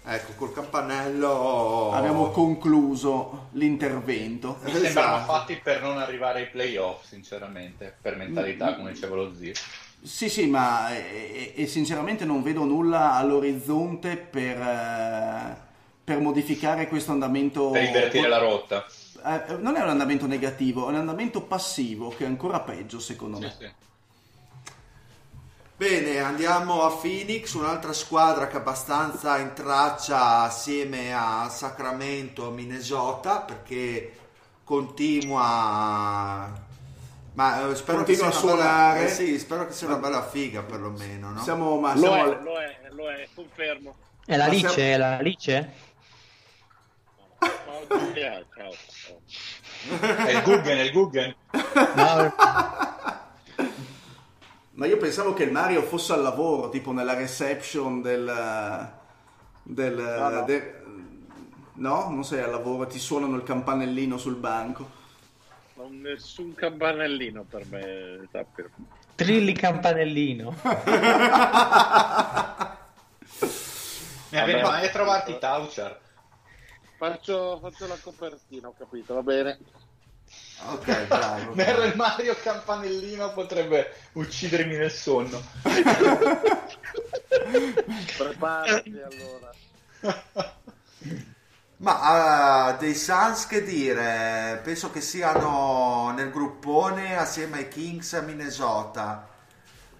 Ecco, col campanello abbiamo concluso l'intervento. Mi esatto. sembrano fatti per non arrivare ai playoff, sinceramente, per mentalità, come diceva lo zio. Sì, sì, ma e, e sinceramente non vedo nulla all'orizzonte per, per modificare questo andamento. Per invertire la rotta. Eh, non è un andamento negativo, è un andamento passivo, che è ancora peggio secondo sì, me sì. Bene, andiamo a Phoenix, un'altra squadra che abbastanza in traccia assieme a Sacramento, Minnesota, perché continua ma eh, spero, continua che sia a bella, eh, sì, spero che sia ma... una bella figa perlomeno, no? Siamo, ma siamo... Lo, è, lo è, lo è, confermo. È la Lice, siamo... è la Lice? È il Guggen, è il Guggen. No. Ma io pensavo che il Mario fosse al lavoro, tipo nella reception del, del no, no. De... no, non sei al lavoro, ti suonano il campanellino sul banco. Non nessun campanellino per me, Tapper. Trilli campanellino. Ma è trovarti Taucher. Faccio, faccio la copertina, ho capito, va bene. Ok, bravo. Merro il Mario campanellino potrebbe uccidermi nel sonno. Preparati allora. Ma uh, dei Suns che dire? Penso che siano nel gruppone assieme ai Kings a Minnesota,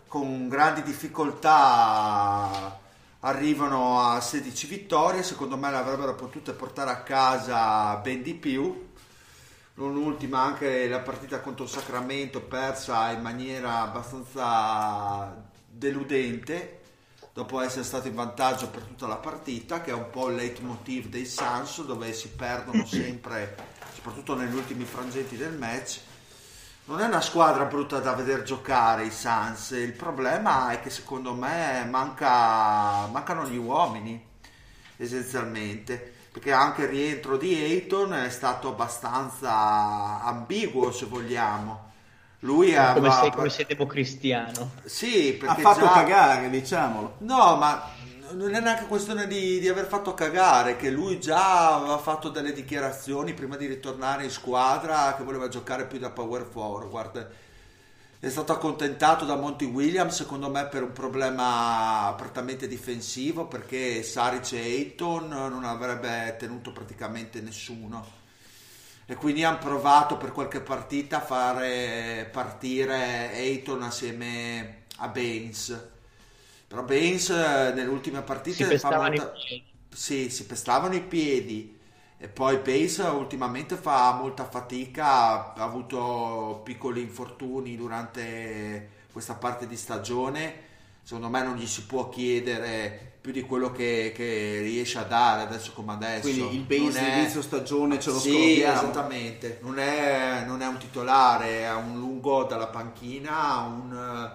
con grandi difficoltà. Arrivano a sedici vittorie, secondo me l'avrebbero potuta portare a casa ben di più. non ultima anche la partita contro il Sacramento persa in maniera abbastanza deludente dopo essere stato in vantaggio per tutta la partita, che è un po' il leitmotiv dei Suns, dove si perdono sempre, soprattutto negli ultimi frangenti del match. Non è una squadra brutta da vedere giocare i Suns, il problema è che secondo me manca, mancano gli uomini essenzialmente, perché anche il rientro di Ayton è stato abbastanza ambiguo, se vogliamo. Lui ha come, sei, come sei democristiano. Sì, perché ha fatto già... cagare, diciamolo. No, ma non è neanche questione di, di aver fatto cagare, che lui già aveva fatto delle dichiarazioni prima di ritornare in squadra che voleva giocare più da power forward. È stato accontentato da Monty Williams, secondo me per un problema prettamente difensivo, perché Šarić e Ayton non avrebbe tenuto praticamente nessuno. E quindi hanno provato per qualche partita a fare partire Ayton assieme a Baynes. Però Baynes nelle ultime partite si pestavano, fa molta... sì, si pestavano i piedi, e poi Baynes ultimamente fa molta fatica, ha avuto piccoli infortuni durante questa parte di stagione. Secondo me non gli si può chiedere più di quello che, che riesce a dare adesso come adesso. Quindi il Baynes è... inizio stagione ce lo sì, scordiamo. Esattamente, non è, non è un titolare, è un lungo dalla panchina, un,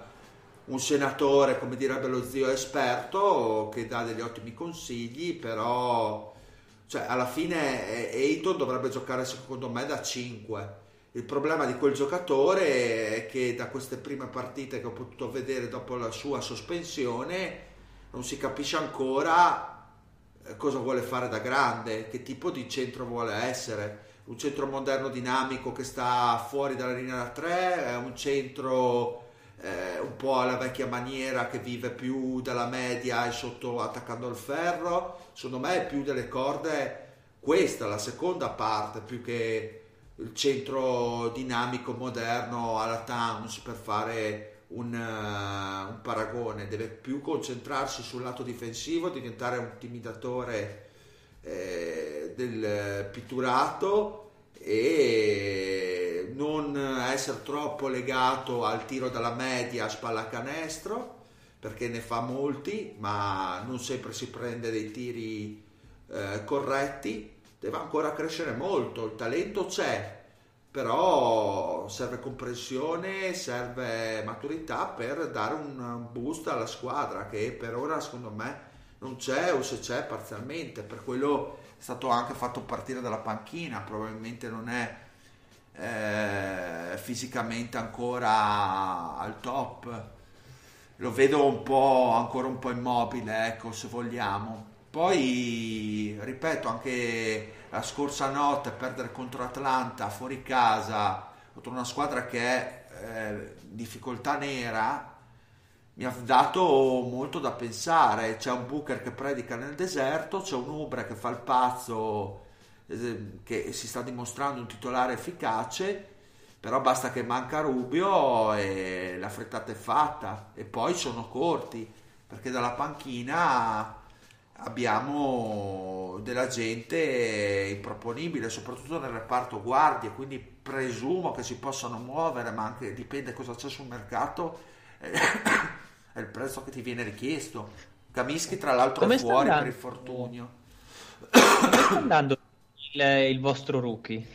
un senatore, come direbbe lo zio esperto, che dà degli ottimi consigli, però cioè, alla fine Ayton dovrebbe giocare secondo me da cinque. Il problema di quel giocatore è che da queste prime partite che ho potuto vedere dopo la sua sospensione non si capisce ancora cosa vuole fare da grande, che tipo di centro vuole essere. Un centro moderno dinamico che sta fuori dalla linea da tre, un centro eh, un po' alla vecchia maniera che vive più dalla media e sotto attaccando il ferro. Secondo me è più delle corde questa, la seconda parte, più che il centro dinamico moderno alla Towns, per fare Un, uh, un paragone. Deve più concentrarsi sul lato difensivo, diventare un intimidatore eh, del pitturato e non essere troppo legato al tiro dalla media a spallacanestro, perché ne fa molti ma non sempre si prende dei tiri eh, corretti. Deve ancora crescere molto, il talento c'è, però serve comprensione, serve maturità per dare un boost alla squadra, che per ora secondo me non c'è, o se c'è parzialmente. Per quello è stato anche fatto partire dalla panchina, probabilmente non è eh, fisicamente ancora al top, lo vedo un po' ancora un po' immobile, ecco, se vogliamo. Poi ripeto, anche la scorsa notte perdere contro Atlanta fuori casa, contro una squadra che è eh, difficoltà nera, mi ha dato molto da pensare. C'è un Booker che predica nel deserto, c'è un Ubra che fa il pazzo eh, che si sta dimostrando un titolare efficace, però basta che manca Rubio e la frittata è fatta. E poi sono corti, perché dalla panchina abbiamo della gente improponibile, soprattutto nel reparto guardie, quindi presumo che si possano muovere, ma anche dipende cosa c'è sul mercato e il prezzo che ti viene richiesto. Kaminsky tra l'altro è fuori andando? Per il fortunio. Come sta andando il, il vostro rookie?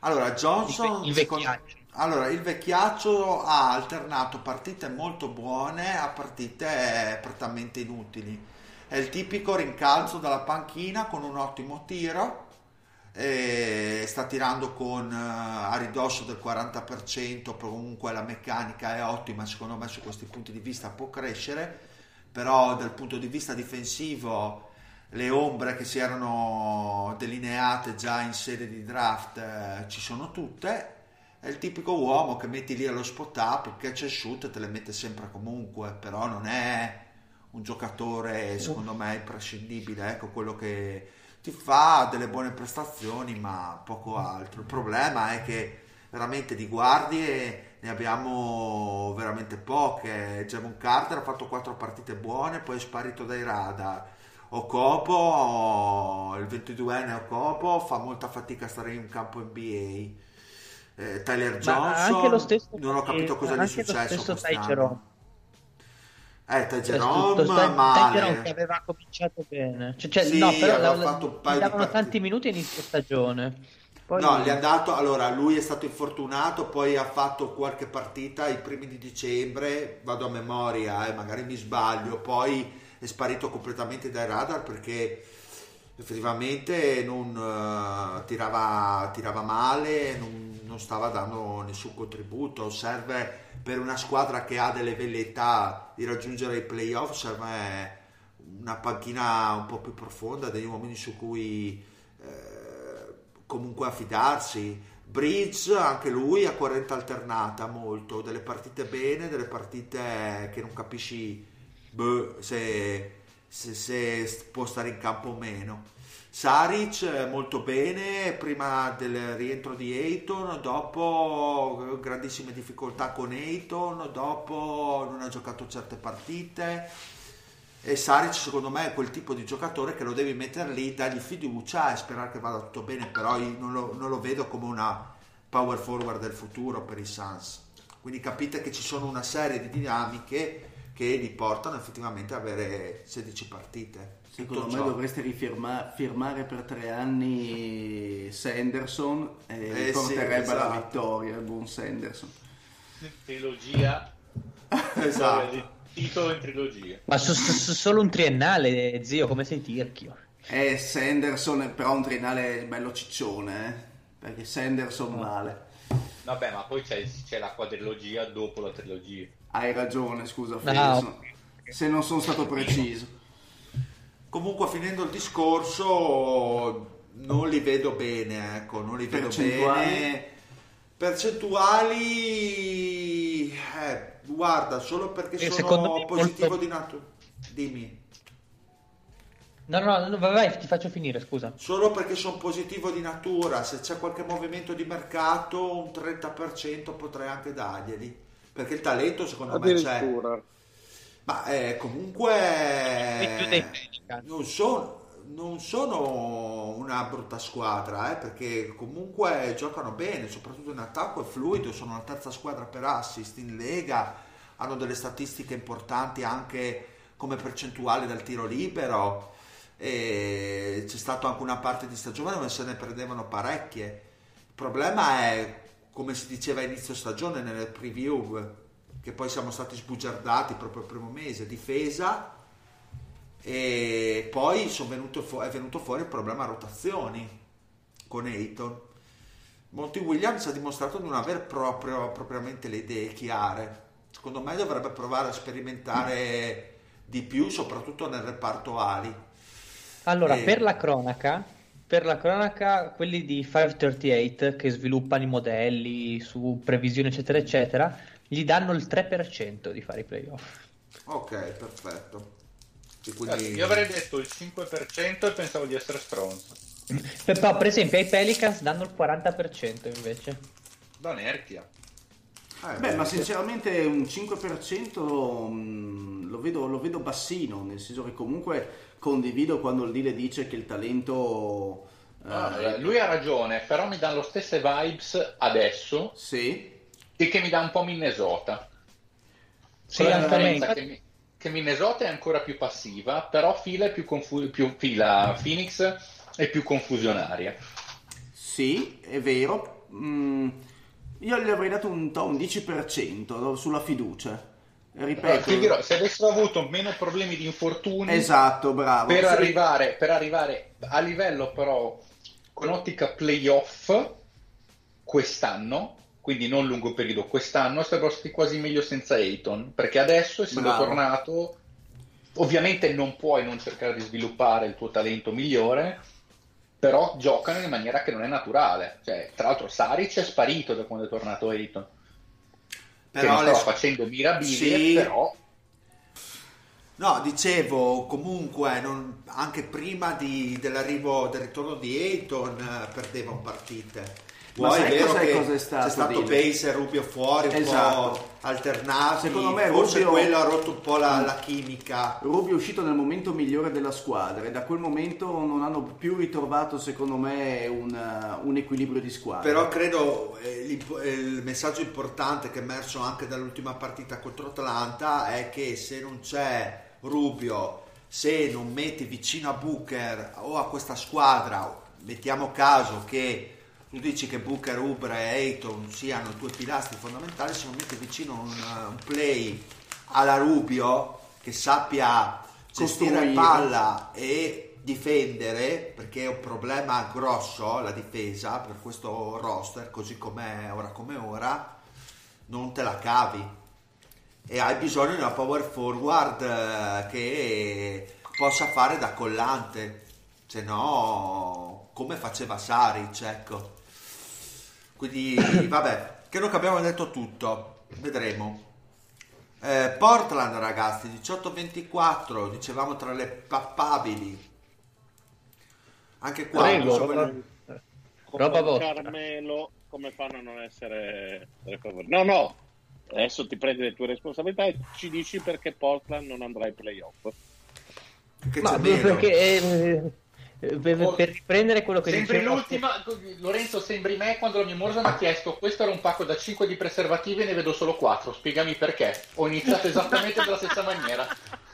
Allora Johnson, il, ve- il vecchiaccio secondo, allora il vecchiaccio ha alternato partite molto buone a partite prettamente inutili. È il tipico rincalzo dalla panchina con un ottimo tiro, e sta tirando con eh, a ridosso del quaranta per cento, comunque la meccanica è ottima, secondo me su questi punti di vista può crescere, però dal punto di vista difensivo le ombre che si erano delineate già in serie di draft eh, ci sono tutte. È il tipico uomo che metti lì allo spot up, catch and shoot, te le mette sempre comunque, però non è un giocatore secondo me imprescindibile, ecco, quello che ti fa delle buone prestazioni ma poco altro. Il problema è che veramente di guardie ne abbiamo veramente poche. Javon Carter ha fatto quattro partite buone, poi è sparito dai radar. Okopo, il ventiduenne Okopo fa molta fatica a stare in campo N B A. Eh, Tyler Johnson, anche lo stesso, non ho capito cosa gli è successo quest'anno. Eh, Ty Jerome, cioè, male. Che aveva cominciato bene, cioè, cioè, sì, no, però aveva la, fatto un paio di davano tanti minuti inizio stagione. Poi no, lui... gli ha dato. Allora, lui è stato infortunato, poi ha fatto qualche partita i primi di dicembre. Vado a memoria, eh, magari mi sbaglio. Poi è sparito completamente dai radar perché effettivamente non uh, tirava, tirava male, non, non stava dando nessun contributo. Serve per una squadra che ha delle velleità di raggiungere i playoff, serve una panchina un po' più profonda, degli uomini su cui eh, comunque affidarsi. Bridge, anche lui a corrente alternata molto, delle partite bene, delle partite che non capisci beh, se... Se, se può stare in campo o meno. Šarić molto bene prima del rientro di Ayton, dopo grandissime difficoltà con Ayton, dopo non ha giocato certe partite, e Šarić secondo me è quel tipo di giocatore che lo devi mettere lì, dargli fiducia e sperare che vada tutto bene, però io non lo, non lo vedo come una power forward del futuro per i Suns. Quindi capite che ci sono una serie di dinamiche che li portano effettivamente a avere sedici partite. Secondo me dovreste rifirmare firmare per tre anni Sanderson e eh porterebbe sì, esatto. alla vittoria il buon Sanderson. Trilogia. Esatto. Titolo in trilogia. Ma so, so, solo un triennale, zio, come sei tirchio. Eh, Sanderson però un triennale bello ciccione, eh? Perché Sanderson male. Vabbè, ma poi c'è, c'è la quadrilogia dopo la trilogia. Hai ragione, scusa, no. se non sono stato preciso. Comunque, finendo il discorso, non li vedo bene, ecco, non li vedo bene. Percentuali, eh, guarda, solo perché e sono positivo molto... di natura. Dimmi. No, no, no, vai, ti faccio finire, scusa. Solo perché sono positivo di natura, se c'è qualche movimento di mercato, un trenta per cento potrei anche darglieli. Perché il talento secondo me c'è, ma eh, comunque non sono, non sono una brutta squadra, eh, perché comunque giocano bene, soprattutto in attacco è fluido, sono la terza squadra per assist in Lega, hanno delle statistiche importanti anche come percentuale dal tiro libero, e c'è stata anche una parte di stagione dove se ne prendevano parecchie. Il problema è, come si diceva a inizio stagione nelle preview, che poi siamo stati sbugiardati proprio il primo mese, difesa, e poi sono venuto fu- è venuto fuori il problema rotazioni con Ayton. Monty Williams ha dimostrato di non aver proprio, propriamente le idee chiare, secondo me dovrebbe provare a sperimentare di più soprattutto nel reparto ali. Allora e... per la cronaca Per la cronaca, quelli di cinquecentotrentotto che sviluppano i modelli su previsioni eccetera eccetera, gli danno il tre per cento di fare i playoff. Ok, perfetto. Quindi... Io avrei detto il cinque per cento e pensavo di essere stronzo. Però per esempio ai Pelicans danno il quaranta per cento invece. Da nerchia. Ah, beh, beh, ma sinceramente un cinque per cento mh, lo, vedo, lo vedo bassino, nel senso che comunque condivido quando il Dile dice che il talento... Ah, eh, lui ha ragione, però mi dà lo stesse vibes adesso, sì, e che mi dà un po' Minnesota. Sì, altamente. Che, mi, che Minnesota è ancora più passiva, però fila è più confu- più, fila Phoenix è più confusionaria. Sì, è vero. Mm. Io gli avrei dato un, un dieci per cento sulla fiducia. Ripeto, eh, dirò, se avessero avuto meno problemi di infortuni, esatto, bravo, per, sì. arrivare, per arrivare a livello però con ottica playoff quest'anno, quindi non lungo periodo, quest'anno sarebbero stati quasi meglio senza Ayton, perché adesso essendo bravo. tornato, ovviamente non puoi non cercare di sviluppare il tuo talento migliore, però giocano in maniera che non è naturale, cioè, tra l'altro Šarić è sparito da quando è tornato Ayton, però che le... stava facendo mirabilie, sì. però no, dicevo comunque non... anche prima di, dell'arrivo del ritorno di Ayton perdevano partite, Ma poi è vero che cosa è stato, c'è stato Baynes e Rubio fuori un esatto. po' alternati. Secondo me forse Rubio, quello ha rotto un po' la, la chimica. Rubio è uscito nel momento migliore della squadra e da quel momento non hanno più ritrovato secondo me un, un equilibrio di squadra. Però credo il, il messaggio importante che è emerso anche dall'ultima partita contro Atlanta è che se non c'è Rubio, se non metti vicino a Booker o a questa squadra, mettiamo caso che tu dici che Booker, Ubre e Ayton siano i tuoi pilastri fondamentali, se non metti vicino un, un play alla Rubio che sappia gestire palla e difendere, perché è un problema grosso la difesa per questo roster così com'è ora come ora, non te la cavi e hai bisogno di una power forward che possa fare da collante, se no come faceva Šarić, ecco. Quindi vabbè, credo che abbiamo detto tutto, vedremo. eh, Portland ragazzi, diciotto ventiquattro, dicevamo tra le pappabili anche qua. Prego, so roba, come... roba con Carmelo come fanno a non essere no no adesso ti prendi le tue responsabilità e ci dici perché Portland non andrà ai playoff. Che ma perché Per, per riprendere quello che sembri dicevo... l'ultima, Lorenzo, sembri me quando la mia morsa mi ha chiesto: questo era un pacco da cinque di preservativi e ne vedo solo quattro, spiegami perché. Ho iniziato esattamente della stessa maniera.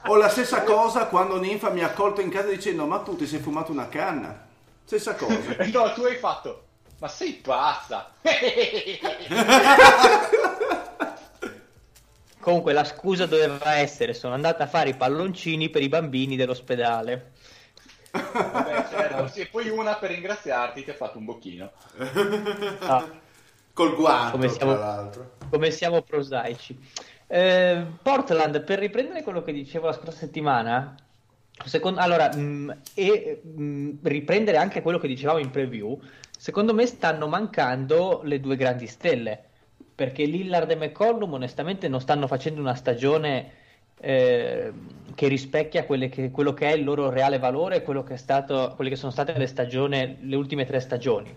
O la stessa cosa quando Ninfa mi ha accolto in casa dicendo: ma tu ti sei fumato una canna? Stessa cosa. No, tu hai fatto: ma sei pazza. Comunque la scusa doveva essere: sono andata a fare i palloncini per i bambini dell'ospedale. Vabbè, certo. Sì, e poi una per ringraziarti ti ha fatto un bocchino ah. col guanto, come siamo, tra l'altro, come siamo prosaici. eh, Portland, per riprendere quello che dicevo la scorsa settimana, secondo, allora mh, e mh, riprendere anche quello che dicevamo in preview, secondo me stanno mancando le due grandi stelle, perché Lillard e McCollum onestamente non stanno facendo una stagione Eh, che rispecchia quelle che, quello che è il loro reale valore e quello che è stato, quelle che sono state le stagioni, le ultime tre stagioni,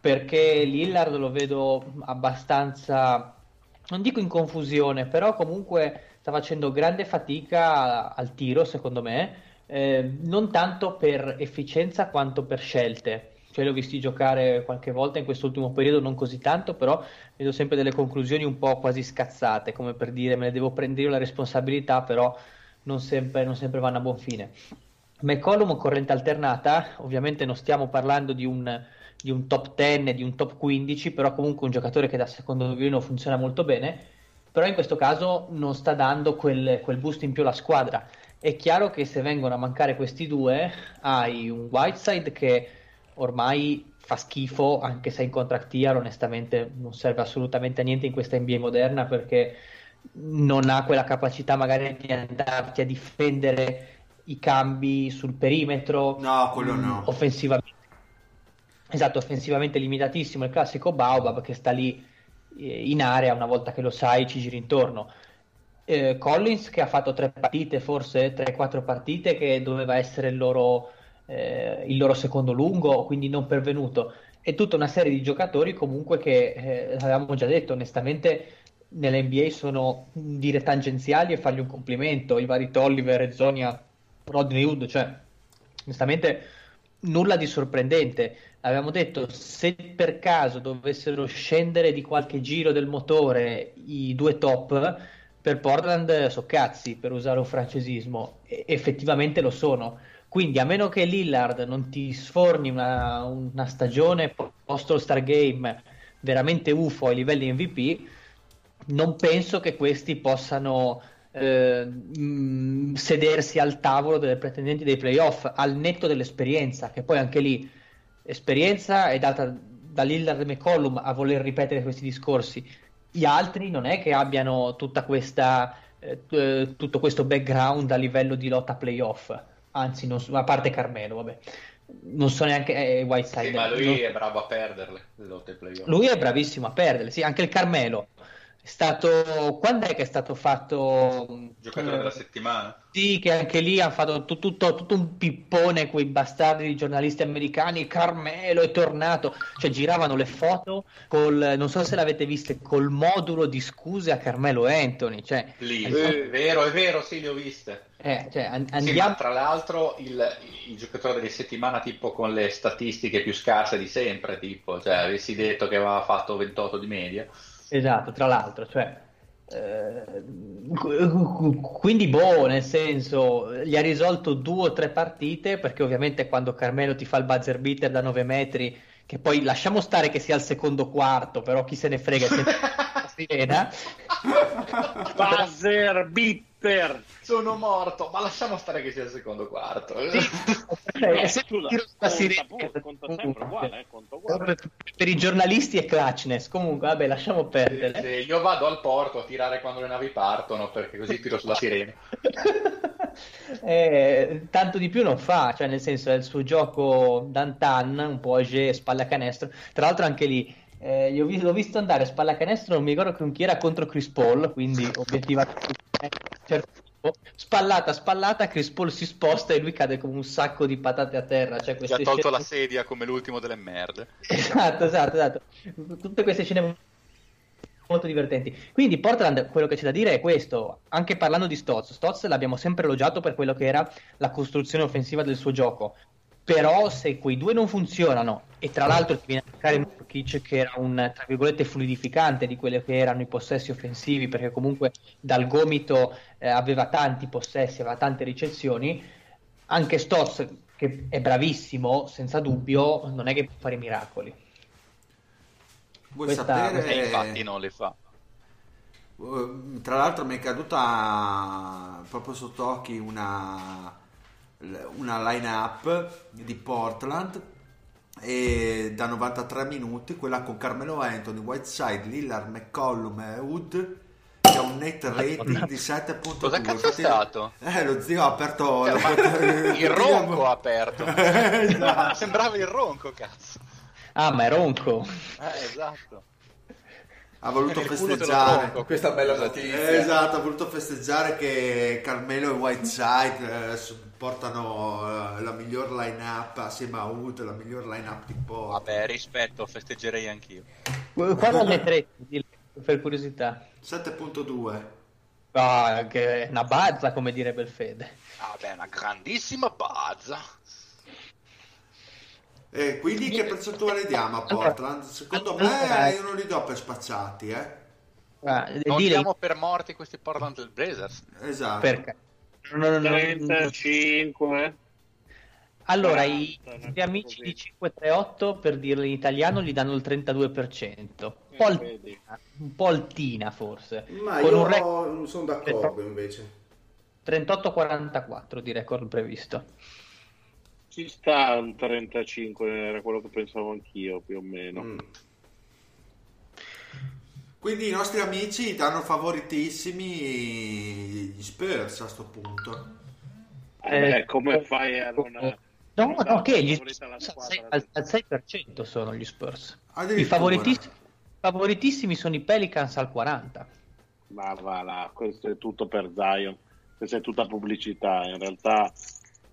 perché Lillard lo vedo abbastanza, non dico in confusione, però comunque sta facendo grande fatica al tiro secondo me, eh, non tanto per efficienza quanto per scelte, cioè l'ho visti giocare qualche volta in quest'ultimo periodo, non così tanto, però vedo sempre delle conclusioni un po' quasi scazzate, come per dire me ne devo prendere la responsabilità, però non sempre, non sempre vanno a buon fine. McCollum corrente alternata, ovviamente non stiamo parlando di un, di un top dieci, di un top quindici, però comunque un giocatore che da secondo violino funziona molto bene, però in questo caso non sta dando quel, quel boost in più alla squadra. È chiaro che se vengono a mancare questi due hai un Whiteside che ormai fa schifo, anche se in contract year onestamente non serve assolutamente a niente in questa N B A moderna, perché non ha quella capacità magari di andarti a difendere i cambi sul perimetro. No, quello no. Offensivamente, esatto, offensivamente limitatissimo, il classico Baobab che sta lì in area, una volta che lo sai ci giri intorno. eh, Collins che ha fatto tre partite, forse tre quattro partite, che doveva essere il loro Eh, il loro secondo lungo, quindi non pervenuto, e tutta una serie di giocatori comunque che eh, avevamo già detto onestamente nell'N B A sono dire tangenziali, e fargli un complimento i vari Tolliver, Zonia, Rodney Hood, cioè onestamente nulla di sorprendente. Avevamo detto se per caso dovessero scendere di qualche giro del motore i due top, per Portland so cazzi, per usare un francesismo, e- effettivamente lo sono. Quindi a meno che Lillard non ti sforni una, una stagione post All-Star Game veramente U F O ai livelli M V P, non penso che questi possano eh, mh, sedersi al tavolo delle pretendenti dei playoff, al netto dell'esperienza, che poi anche lì esperienza è data da Lillard e McCollum a voler ripetere questi discorsi. Gli altri non è che abbiano tutta questa, eh, tutto questo background a livello di lotta playoff. Anzi, non so, a parte Carmelo, vabbè, non so neanche eh, Whiteside. Sì, ma lui non... è bravo a perderle. Lui è bravissimo a perderle, sì, anche il Carmelo. È stato, quando è che è stato fatto giocatore eh, della settimana? Sì, che anche lì hanno fatto tutto, tutto, tutto un pippone quei bastardi di giornalisti americani. Carmelo è tornato, cioè giravano le foto col, non so se l'avete viste, col modulo di scuse a Carmelo Anthony, cioè lì. Eh, è vero, è vero, sì, le ho viste. Eh, cioè, and- andiamo... sì, tra l'altro il, il giocatore di settimana tipo con le statistiche più scarse di sempre, tipo, cioè avessi detto che aveva fatto ventotto di media. Esatto, tra l'altro, cioè eh, quindi boh, nel senso, gli ha risolto due o tre partite, perché ovviamente quando Carmelo ti fa il buzzer beater da nove metri, che poi lasciamo stare che sia al secondo quarto, però chi se ne frega, sirena buzzer beater, sono morto, ma lasciamo stare che sia il secondo quarto. Eh, se tu la sirena conta sempre uguale, eh, conta uguale. Per i giornalisti è clutchness. Comunque vabbè, lasciamo perdere. Se io vado al porto a tirare quando le navi partono, perché così tiro sulla sirena. Eh, tanto di più non fa, cioè nel senso è il suo gioco d'antan, un po' Ege, spalla canestro. Tra l'altro anche lì Eh, io l'ho visto andare a spallacanestro, non mi ricordo con chi era, contro Chris Paul, quindi obiettivamente spallata spallata Chris Paul si sposta e lui cade come un sacco di patate a terra, cioè queste ha tolto scene... la sedia come l'ultimo delle merde. Esatto, esatto, esatto, tutte queste scene molto divertenti. Quindi Portland, quello che c'è da dire è questo, anche parlando di Stotts Stotts l'abbiamo sempre elogiato per quello che era la costruzione offensiva del suo gioco, però se quei due non funzionano, e tra l'altro ti viene a toccare Nurkic, che era un tra virgolette fluidificante di quelli che erano i possessi offensivi, perché comunque dal gomito eh, aveva tanti possessi, aveva tante ricezioni, anche Stotts che è bravissimo senza dubbio non è che può fare miracoli. Vuoi Questa... sapere e infatti non le fa. Tra l'altro mi è caduta proprio sotto occhi una una line up di Portland e da novantatré minuti, quella con Carmelo Anthony, Whiteside, Lillard, McCollum e Wood, che ha un net rating di sette virgola due. Cosa cazzo è stato? Eh, lo zio ha aperto cioè, la... il ronco ha aperto. Esatto. Sembrava il ronco, cazzo. Ah, ma è ronco. Eh, esatto. Ha voluto festeggiare porco, questa bella notizia. Esatto, ha voluto festeggiare che Carmelo e Whiteside eh, portano eh, la miglior line up assieme a Wood, la miglior line up di Portland. Vabbè, rispetto, festeggerei anch'io. Quando le tre, per curiosità? sette virgola due. Ah, che una bazza, come direbbe il Fede. Vabbè, ah, una grandissima bazza. E quindi che percentuale diamo a Portland? Secondo me io non li do per spacciati, eh. Ah, non dire... diamo per morti questi Portland Blazers. Esatto. Perché? No, no, no, trentacinque. Allora, quaranta, i gli amici così di cinque tre otto, per dirlo in italiano, gli danno il trentadue per cento. Un po' altina, un po' altina forse. Ma con io un rec- non sono d'accordo trentotto, invece. trentotto quarantaquattro di record previsto. Ci sta un trentacinque, era quello che pensavo anch'io più o meno. Mm. Quindi i nostri amici danno favoritissimi gli Spurs a sto punto. Eh, eh, come fai a non... No, non no, che gli sei, al, al sei per cento sono gli Spurs. I favoritissimi, favoritissimi sono i Pelicans al quaranta per cento. Ma va là, questo è tutto per Zion. Questa è tutta pubblicità, in realtà...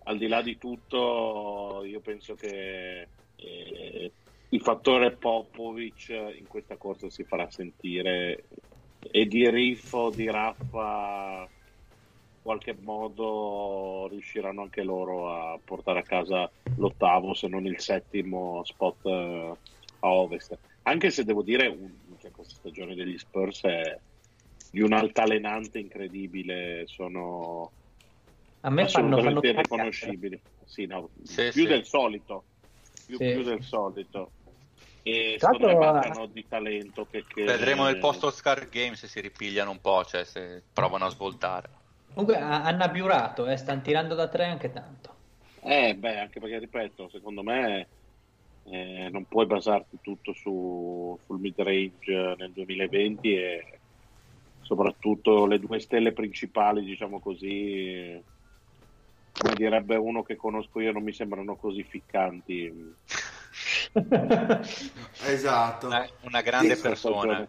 Al di là di tutto, io penso che eh, il fattore Popovic in questa corsa si farà sentire, e di Riffo, di Raffa, in qualche modo riusciranno anche loro a portare a casa l'ottavo, se non il settimo spot eh, a ovest. Anche se devo dire, un, cioè, questa stagione degli Spurs è di un'altalenante incredibile, sono... A me fanno, fanno riconoscibili, sì, no, sì, più sì. del solito, più, sì. più del solito. E mancano di talento che, che... vedremo nel post Oscar Game se si ripigliano un po', cioè se provano a svoltare. Comunque hanno abbiurato, eh, stanno tirando da tre anche tanto. Eh beh, anche perché ripeto, secondo me eh, non puoi basarti tutto su sul mid range nel duemilaventi e soprattutto le due stelle principali, diciamo così. Come direbbe uno che conosco io, non mi sembrano così ficcanti. Esatto, una grande persona.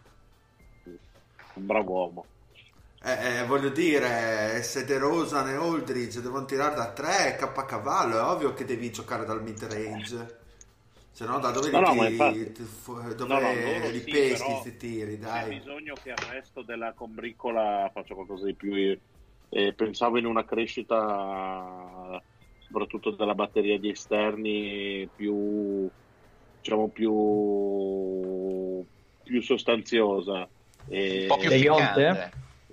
un bravo uomo. Eh, eh, voglio dire, se De Rosa e Aldridge devono tirare da tre K a cavallo, è ovvio che devi giocare dal mid range, se no da dove no, li, no, infatti, ti, dove no, no, li sì, peschi questi tiri, dai. C'è bisogno che al resto della combriccola faccia qualcosa di più. Eh, pensavo in una crescita soprattutto della batteria di esterni più, diciamo, più più sostanziosa, eh, un po' più piccante.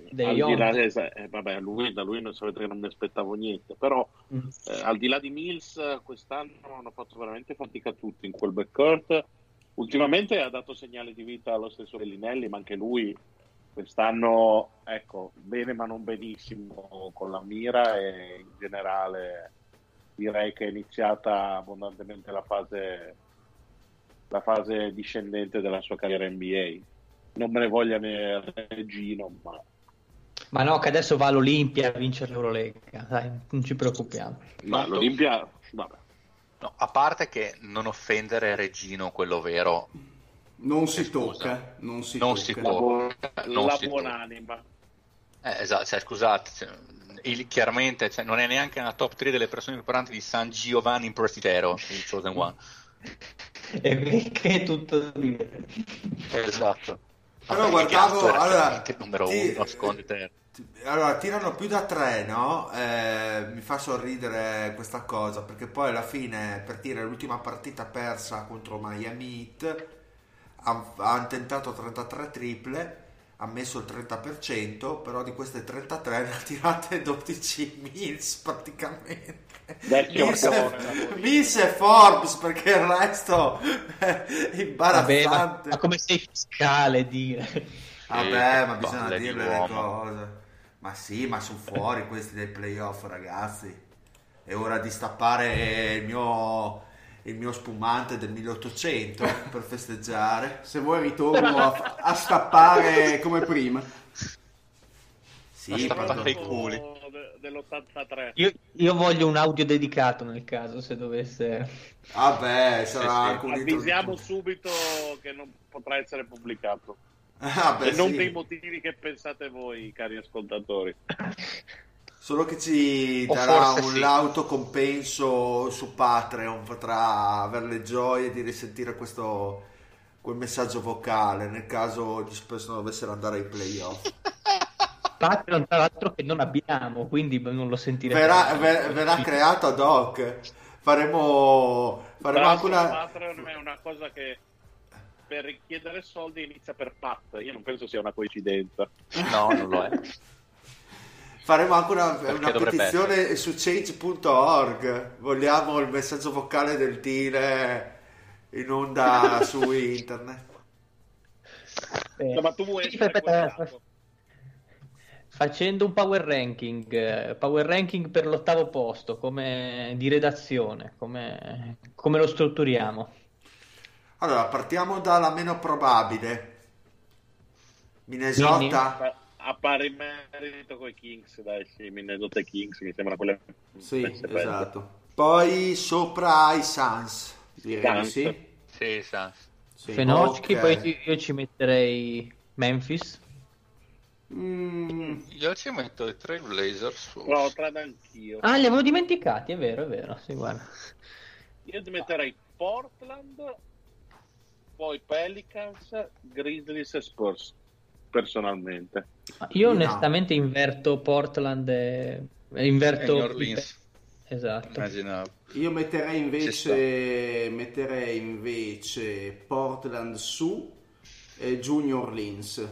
Al di là, eh, vabbè, a lui, da lui non sapete che non mi aspettavo niente, però eh, al di là di Mills quest'anno hanno fatto veramente fatica tutti in quel backcourt. Ultimamente ha dato segnali di vita allo stesso Bellinelli, ma anche lui quest'anno, ecco, bene ma non benissimo con la mira, e in generale direi che è iniziata abbondantemente la fase la fase discendente della sua carriera N B A. Non me ne voglia né Regino, ma Ma no, che adesso va all'Olimpia a vincere l'Eurolega, dai, non ci preoccupiamo. Ma l'Olimpia, vabbè. No, a parte che non offendere Regino, quello vero. Non si tocca, non si non tocca. Si tocca la non la si buonanima. Tocca. Eh, esatto, cioè, scusate, cioè, il, chiaramente cioè, non è neanche una top tre delle persone più importanti di San Giovanni in Prestitero, il Chosen One. E perché tutto esatto. Allora, guardavo, allora, numero ti, uno, eh, ti, allora tirano più da tre, no? Eh, mi fa sorridere questa cosa, perché poi alla fine, per dire, l'ultima partita persa contro Miami Heat hanno han tentato trentatré triple, ha messo il trenta per cento, però di queste trentatré ne ha tirate dodici Mills praticamente. Mills e Forbes, perché il resto è imbarazzante. Vabbè, ma, ma come sei fiscale dire? Vabbè, ma bisogna dire le cose. Ma sì, ma sono fuori questi dei playoff, ragazzi. È ora di stappare il mio... il mio spumante del milleottocento per festeggiare. Se vuoi ritorno a, a stappare come prima. Sì, stappare i culi dell'ottantatré. Io, io voglio un audio dedicato nel caso, se dovesse. Vabbè, sarà sì, sì. Avvisiamo subito che non potrà essere pubblicato. Ah, beh, e non sì. dei motivi che pensate voi, cari ascoltatori. Solo che ci o darà un sì. lauto compenso su Patreon, potrà avere le gioie di risentire questo quel messaggio vocale nel caso gli Spurs non dovessero andare ai playoff. Patreon tra l'altro che non abbiamo, quindi non lo sentiremo. Verrà, ver, verrà creato ad hoc. Faremo, faremo anche una... Patreon è una cosa che per richiedere soldi inizia per Pat, io non penso sia una coincidenza. No, non lo è. Faremo anche una, una petizione essere. Su change punto org. Vogliamo il messaggio vocale del Dile in onda su internet. Eh, no, ma tu vuoi sì, facendo un power ranking, power ranking per l'ottavo posto, come di redazione, come, come lo strutturiamo? Allora, partiamo dalla meno probabile. Minnesota. Quindi? A pari merito con i Kings, dai, sì, Minnesota Kings, mi sembra quella. Sì, esatto. Belle. Poi sopra i Suns, direi Suns. Sì. Sì, Suns. Sì. Fenocchi, okay. Poi io ci metterei Memphis. Mm. Io ci metto i Trail Blazers. No, tra d'anch'io. Ah, li avevo dimenticati, è vero, è vero, sì, guarda. Io ti metterei Portland, poi Pelicans, Grizzlies e Spurs. Personalmente io onestamente no. inverto Portland e inverto New Orleans. Esatto. Immaginavo. Io metterei invece metterei invece Portland su e giù New Orleans,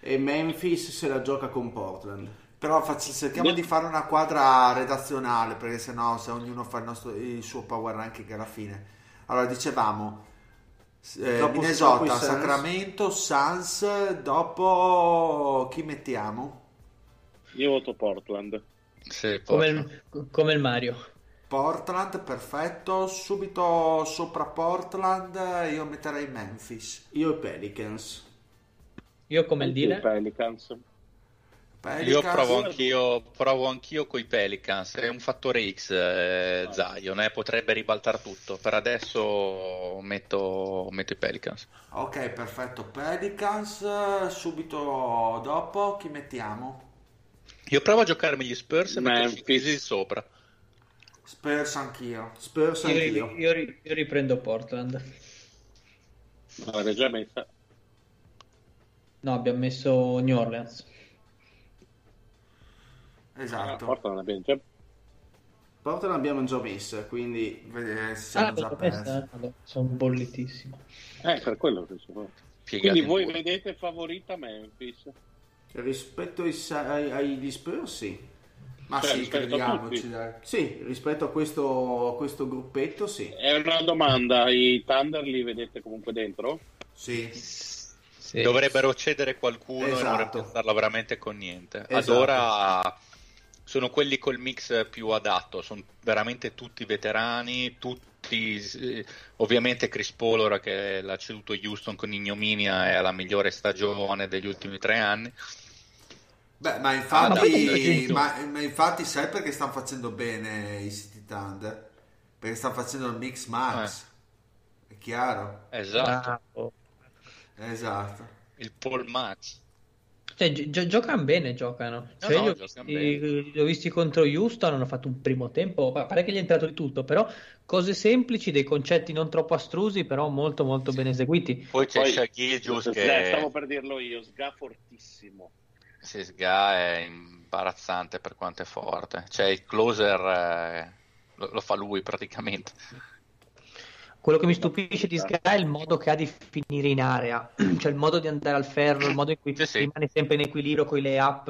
e Memphis se la gioca con Portland. Però faccio, cerchiamo Beh. di fare una quadra redazionale, perché sennò se ognuno fa il, nostro, il suo power ranking alla fine. Allora dicevamo Eh, Minnesota, Sacramento, Suns, dopo chi mettiamo? Io voto Portland. Sì, Portland. Come, il, come il Mario. Portland, perfetto. Subito sopra Portland io metterei Memphis. Io i Pelicans. Io come il dire? Pelicans. Pelicans. Io provo anch'io, provo anch'io coi Pelicans, è un fattore X eh, Zion, eh, potrebbe ribaltare tutto, per adesso metto, metto i Pelicans. Ok, perfetto, Pelicans, subito dopo chi mettiamo? Io provo a giocarmi gli Spurs e metto i Grizzlies sopra. Spurs anch'io, Spurs anch'io. Io, io, io riprendo Portland. No, l'avete già messa? No, abbiamo messo New Orleans. Esatto. Ah, Portland l'abbiamo già Portland l'abbiamo già messa, quindi vedete, siamo ah, già persi. Sono bollitissimo. Eh, per quello che sono. Quindi voi pure. Vedete favorita Memphis? Rispetto ai, ai, agli Spurs, sì. Ma cioè, sì, crediamoci, dai. Sì, rispetto a questo, questo gruppetto, sì. È una domanda, i Thunder li vedete comunque dentro? Sì. Sì. Dovrebbero cedere qualcuno, esatto, e non rappresentarla veramente con niente. Esatto. Ad ora sono quelli col mix più adatto, sono veramente tutti veterani, tutti ovviamente Chris Paul, ora che l'ha ceduto Houston con ignominia, è la migliore stagione degli ultimi tre anni. Beh, ma infatti, ah, ma, ma infatti sai perché stanno facendo bene i City Thunder? Perché stanno facendo il mix max, eh. È chiaro? Esatto, esatto. Il Paul max. Cioè, gi- giocano bene, giocano. Cioè, no, no, li, ho visti, bene. Li ho visti contro Houston, hanno fatto un primo tempo, pare che gli è entrato di tutto, però cose semplici, dei concetti non troppo astrusi, però molto molto sì. ben eseguiti. Poi c'è Šarić che... Stavo per dirlo io, sga fortissimo. Sì, Sga è imbarazzante per quanto è forte, cioè il closer eh, lo, lo fa lui praticamente. Quello che mi stupisce di Sga è il modo che ha di finire in area, cioè il modo di andare al ferro, il modo in cui sì, sì. rimane sempre in equilibrio con i layup,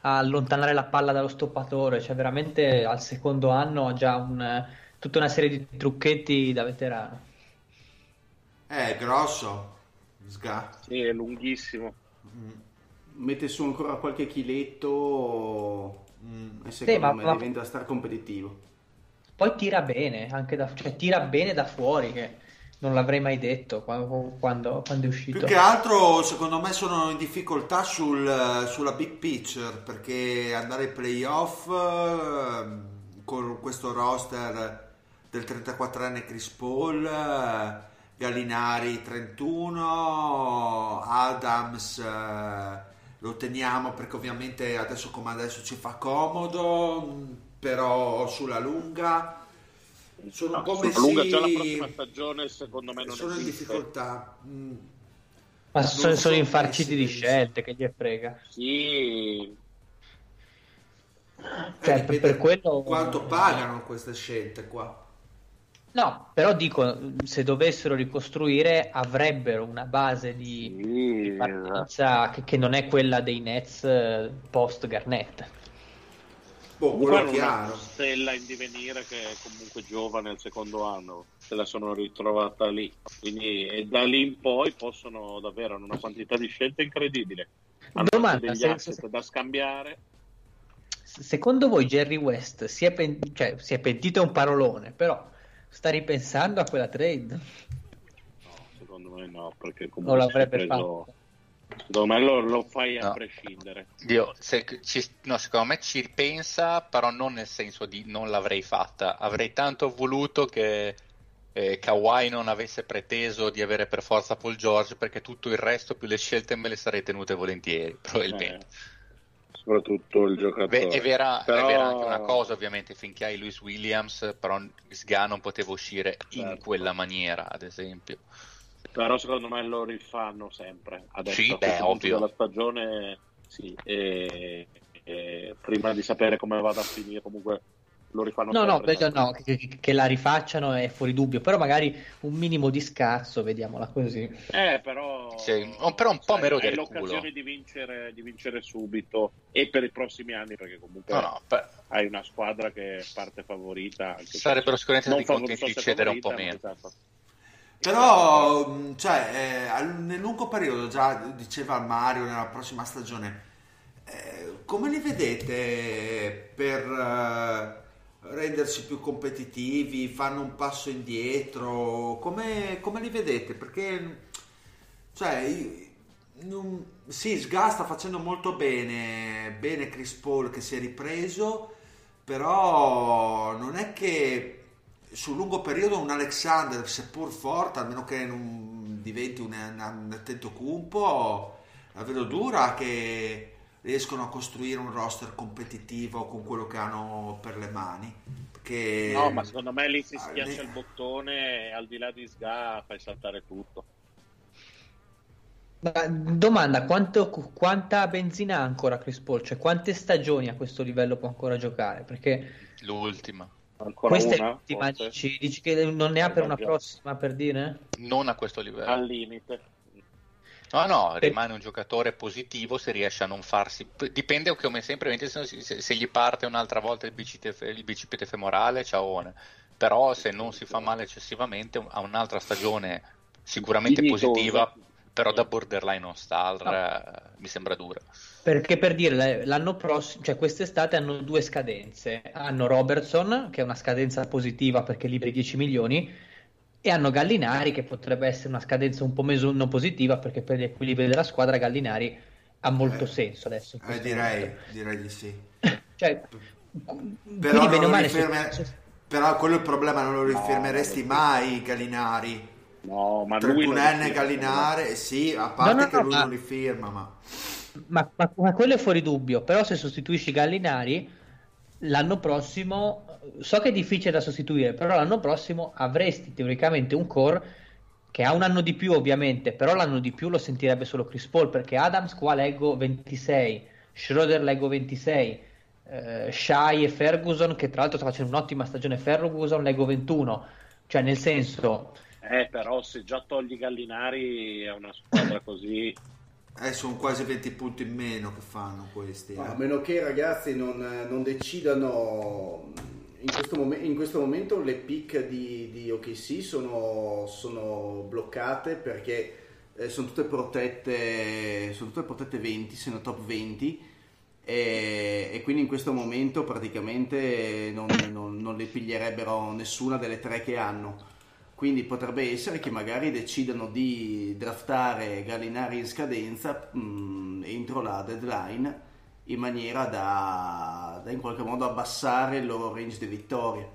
a allontanare la palla dallo stoppatore, cioè veramente al secondo anno ha già un, tutta una serie di trucchetti da veterano. È grosso Sga, sì, è lunghissimo. Mm. Mette su ancora qualche chiletto mm, e secondo sì, ma, me diventa ma... star competitivo. Poi tira bene anche da, cioè, tira bene da fuori, che non l'avrei mai detto quando, quando, quando è uscito. Più che altro secondo me sono in difficoltà sul, sulla big picture, perché andare ai playoff eh, con questo roster del trentaquattrenne Chris Paul, eh, Gallinari trentuno, Adams eh, lo teniamo perché ovviamente adesso come adesso ci fa comodo, però sulla lunga sono no, come sulla lunga, si... già la prossima stagione secondo me non sono esiste. In difficoltà mm. ma sono, sono infarciti di scelte, che gli frega sì cioè, per, per quello quanto pagano queste scelte qua. No, però dico, se dovessero ricostruire avrebbero una base di, sì, di partenza che, che non è quella dei Nets post Garnett. Boh, quello è chiaro. Una stella in divenire che è comunque giovane al secondo anno, se la sono ritrovata lì. Quindi e da lì in poi possono davvero, hanno una quantità di scelte incredibile. Hanno domanda, degli asset se... da scambiare. Secondo voi Jerry West si è, pen... cioè, si è pentito, un parolone, però sta ripensando a quella trade? No, secondo me no, perché comunque non l'avrebbe preso... fatto. Secondo me lo, lo fai a no. prescindere. Dio, se, ci, no, secondo me ci ripensa, però non nel senso di non l'avrei fatta. Avrei tanto voluto che eh, Kawhi non avesse preteso di avere per forza Paul George, perché tutto il resto più le scelte me le sarei tenute volentieri, probabilmente. Eh. Soprattutto il giocatore. Beh, è, vera, però... è vera anche una cosa, ovviamente, finché hai Lewis Williams, però Sga non poteva uscire certo. in quella maniera, ad esempio. Però secondo me lo rifanno sempre. Adesso sì, beh, ovvio. La stagione, sì, e, e prima di sapere come vada a finire, comunque lo rifanno no, sempre. No, no, no, che, che la rifacciano è fuori dubbio, però magari un minimo di scazzo, vediamola così. Eh, però, sì, però un po' cioè, meno del culo. È l'occasione di vincere, di vincere subito e per i prossimi anni, perché comunque no, no, per... hai una squadra che parte favorita. Anche sarebbero sicuramente di contenti di cedere un po' meno. Esatto. Però, cioè, eh, nel lungo periodo, già diceva Mario, nella prossima stagione, eh, come li vedete per... Eh, rendersi più competitivi, fanno un passo indietro, come, come li vedete? Perché cioè non, sì, Sga sta facendo molto bene, bene Chris Paul che si è ripreso, però non è che sul lungo periodo un Alexander, seppur forte, almeno che non diventi un, un Antetokounmpo, la vedo dura che riescono a costruire un roster competitivo con quello che hanno per le mani. Perché no, ma secondo me lì si schiaccia ah, il bottone e al di là di Sga fai saltare tutto. Domanda, quanto, quanta benzina ha ancora Chris Paul? Cioè, quante stagioni a questo livello può ancora giocare? Perché l'ultima, ancora questa una, è l'ultima, dici, dici che non ne ha per una prossima, per dire? Non a questo livello, al limite. No, no, rimane un giocatore positivo se riesce a non farsi. Dipende, come sempre, se, se gli parte un'altra volta il bicipite, il bicipite femorale, ciaone. Però se non si fa male eccessivamente, ha un'altra stagione sicuramente positiva, però da borderline all star, no, mi sembra dura. Perché, per dire, l'anno prossimo, cioè quest'estate, hanno due scadenze. Hanno Robertson, che è una scadenza positiva perché liberi dieci milioni, e hanno Gallinari, che potrebbe essere una scadenza un po' meno non positiva, perché per gli equilibri della squadra Gallinari ha molto eh, senso adesso. Eh, direi, direi di sì. Cioè, però, non lo riferme... se... però quello è il problema, non lo rifermeresti no, mai Gallinari. No, ma lui trentunenne Gallinari, sì, a parte no, no, che no, lui ma... non li firma, ma... Ma, ma, ma quello è fuori dubbio. Però se sostituisci Gallinari, l'anno prossimo, so che è difficile da sostituire, però l'anno prossimo avresti teoricamente un core che ha un anno di più, ovviamente, però l'anno di più lo sentirebbe solo Chris Paul, perché Adams qua leggo ventisei, Schroeder leggo ventisei, eh, Shai e Ferguson, che tra l'altro sta facendo un'ottima stagione, Ferguson leggo ventuno, cioè nel senso... Eh, però se già togli Gallinari è una squadra così... Eh, sono quasi venti punti in meno che fanno questi. Eh. No, a meno che i ragazzi non, non decidano in questo, mom- in questo momento le pick di, di O K C sono, sono bloccate perché eh, sono tutte protette, sono tutte protette venti, sono top venti e, e quindi in questo momento praticamente non, non, non le piglierebbero nessuna delle tre che hanno. Quindi potrebbe essere che magari decidano di draftare Gallinari in scadenza mh, entro la deadline, in maniera da, da in qualche modo abbassare il loro range di vittorie.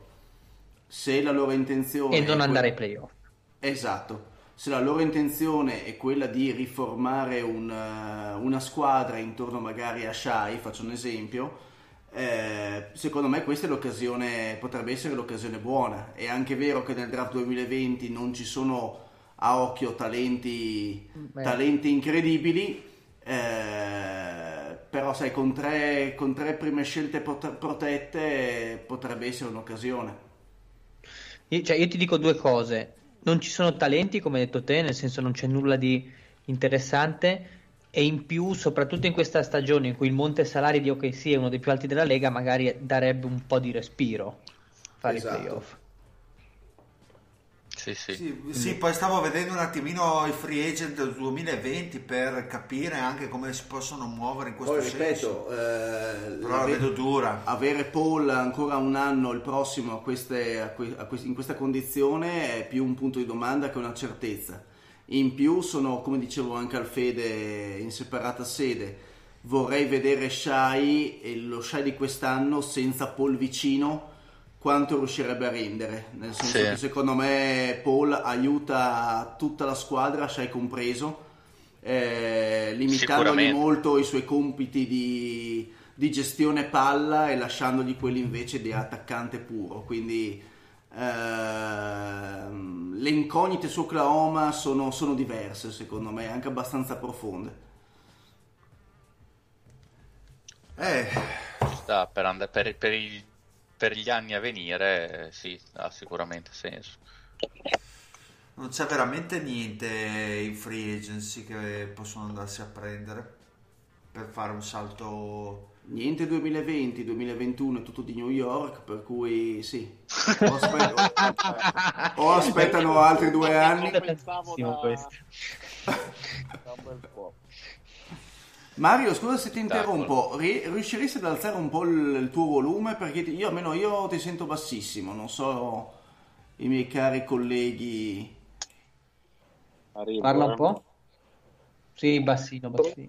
Se la loro intenzione... E non andare ai que- playoff. Esatto. Se la loro intenzione è quella di riformare una, una squadra intorno magari a Shai, faccio un esempio... Eh, secondo me questa è l'occasione, potrebbe essere l'occasione buona. È anche vero che nel draft duemilaventi non ci sono a occhio talenti, talenti incredibili, eh, però sai, con tre, con tre prime scelte protette potrebbe essere un'occasione. Io, cioè, io ti dico due cose: non ci sono talenti, come hai detto te, nel senso non c'è nulla di interessante. E in più, soprattutto in questa stagione in cui il monte salari di O K C è uno dei più alti della Lega, magari darebbe un po' di respiro fare esatto. i playoff. Sì, sì. Sì, sì, mm. Poi stavo vedendo un attimino i free agent del duemilaventi per capire anche come si possono muovere in questo poi, senso. Ripeto, eh, però la vedo dura. Avere Paul ancora un anno il prossimo a queste, a que- a que- in questa condizione è più un punto di domanda che una certezza. In più sono, come dicevo anche al Fede in separata sede, vorrei vedere Shai e lo Shai di quest'anno senza Paul vicino quanto riuscirebbe a rendere, nel senso sì. che secondo me Paul aiuta tutta la squadra, Shai compreso, eh, limitandogli molto i suoi compiti di, di gestione palla e lasciandogli quelli invece di attaccante puro, quindi... Uh, le incognite su Oklahoma sono, sono diverse, secondo me, anche abbastanza profonde. Eh. Sta per, and- per, per, il, per gli anni a venire, eh, sì, ha sicuramente senso. Non c'è veramente niente in free agency che possono andarsi a prendere per fare un salto. Niente duemilaventi, duemilaventuno è tutto di New York, per cui sì, o, aspe- o, o aspettano altri due anni. Pensavo da... Mario, scusa se ti interrompo, R- riusciresti ad alzare un po' il, il tuo volume? Perché ti, io almeno io ti sento bassissimo, non so i miei cari colleghi. Arrivo, parla un po'. Sì, bassino, bassino.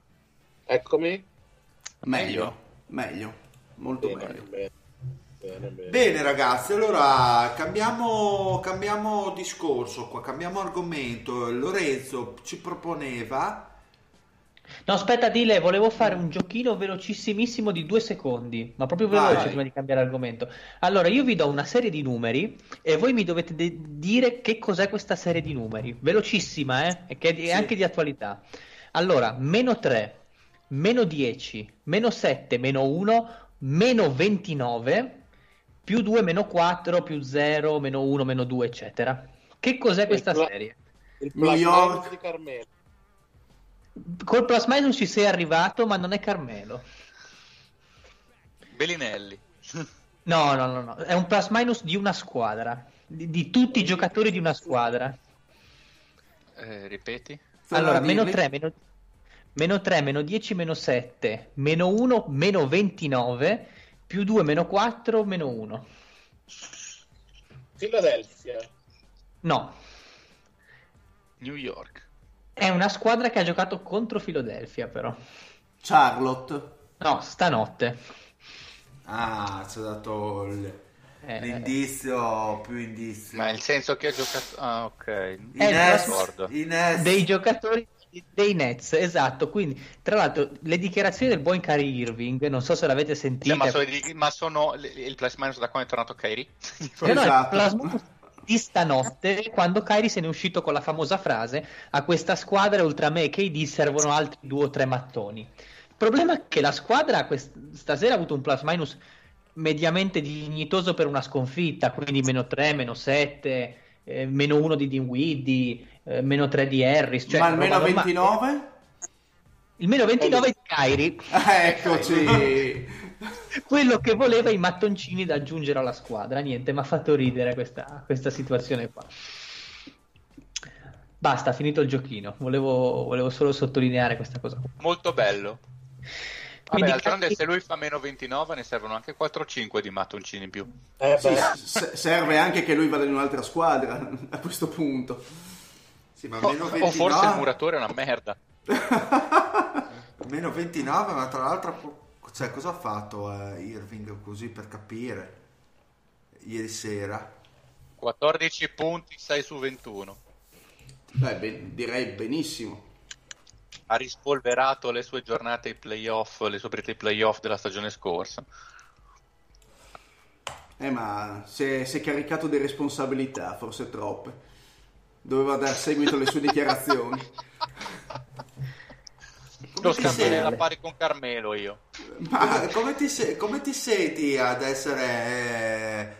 Eccomi. Meglio, meglio, molto bene, meglio. Bene, bene, bene. Bene ragazzi, allora cambiamo, cambiamo discorso qua, cambiamo argomento. Lorenzo ci proponeva... No, aspetta, Dile, volevo fare un giochino velocissimissimo di due secondi, ma proprio veloce. Vai. Prima di cambiare argomento. Allora, io vi do una serie di numeri e voi mi dovete de- dire che cos'è questa serie di numeri. Velocissima, eh? E che è di- sì. anche di attualità. Allora, meno tre, meno dieci, meno sette, meno uno, meno ventinove, più due, meno quattro, più zero, meno uno, meno due, eccetera. Che cos'è questa il pla- serie? Il plasma di Carmelo. Col plus minus ci sei arrivato, ma non è Carmelo Bellinelli. No, no, no, no, è un plus minus di una squadra, di, di tutti i giocatori di una squadra. Eh, ripeti? Allora, meno tre, meno, meno tre, meno dieci, meno sette, meno uno, meno ventinove, più due, meno quattro, meno uno. Philadelphia. No. New York. È una squadra che ha giocato contro Philadelphia, però. Charlotte? No, stanotte. Ah, ci ha dato il... eh, l'indizio, più indizio. Ma il senso che ha giocato... Ah, ok. I Nets, i Nets. Dei giocatori dei Nets, esatto. Quindi, tra l'altro, le dichiarazioni del buon Kyrie Irving, non so se l'avete sentita. Sì, ma, so, ma sono il plus minus da quando è tornato Kyrie? No, no, esatto. Il plus minus di stanotte, quando Kyrie se ne è uscito con la famosa frase: a questa squadra oltre a me e K D servono altri due o tre mattoni. Il problema è che la squadra quest- stasera ha avuto un plus minus mediamente dignitoso per una sconfitta, quindi meno tre, meno sette, eh, meno uno di Dinwiddie, eh, meno tre di Harris, cioè, ma il meno ventinove? Ma... il meno ventinove eh. di Kyrie, eccoci. Quello che voleva i mattoncini da aggiungere alla squadra. Niente, mi ha fatto ridere questa, questa situazione qua. Basta, finito il giochino. Volevo, volevo solo sottolineare questa cosa. Molto bello. Vabbè, d'altronde se lui fa meno ventinove ne servono anche quattro cinque di mattoncini in più. Eh, sì, s- serve anche che lui vada in un'altra squadra a questo punto. Sì, ma o, meno ventinove... o forse il muratore è una merda. Meno ventinove, ma tra l'altro... cioè, cosa ha fatto eh, Irving, così per capire, ieri sera? quattordici punti, sei su ventuno. Beh, ben, direi benissimo. Ha rispolverato le sue giornate ai playoff, le sue prete ai playoff della stagione scorsa. Eh, ma si è caricato di responsabilità, forse troppe. Doveva dar seguito alle sue dichiarazioni. Lo scambierei alla pari con Carmelo io. Ma come ti, se- come ti senti ad essere eh,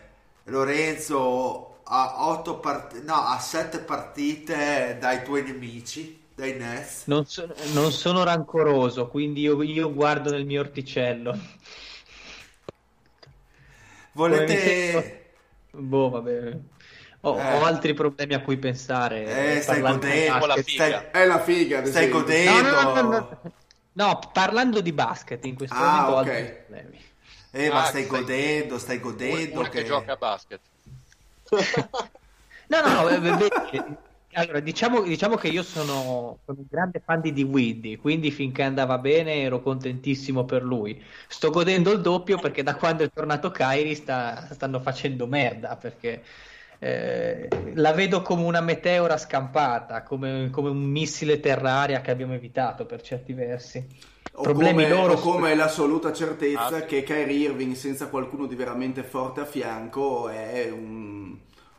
Lorenzo a otto part- no, a sette partite dai tuoi nemici, dai Nets? Non, so- non sono rancoroso, quindi io, io guardo nel mio orticello. Volete? Sento... boh, vabbè. Oh, eh. Ho altri problemi a cui pensare. Eh, stai godendo la figa. Stai... è la figa. Stai godendo. No, no, no, no. no, parlando di basket in questo ah, momento. Okay. Ho altri problemi. Eh, ah, ma stai, stai godendo, stai godendo. Che... che gioca a basket. no, no, no. Beh, allora, diciamo, diciamo che io sono, sono un grande fan di Dinwiddie, quindi finché andava bene ero contentissimo per lui. Sto godendo il doppio perché da quando è tornato Kyrie sta, stanno facendo merda, perché... Eh, la vedo come una meteora scampata, come, come un missile terra-aria che abbiamo evitato per certi versi. O problemi come, loro o come l'assoluta certezza ah, che Kyrie Irving senza qualcuno di veramente forte a fianco è un,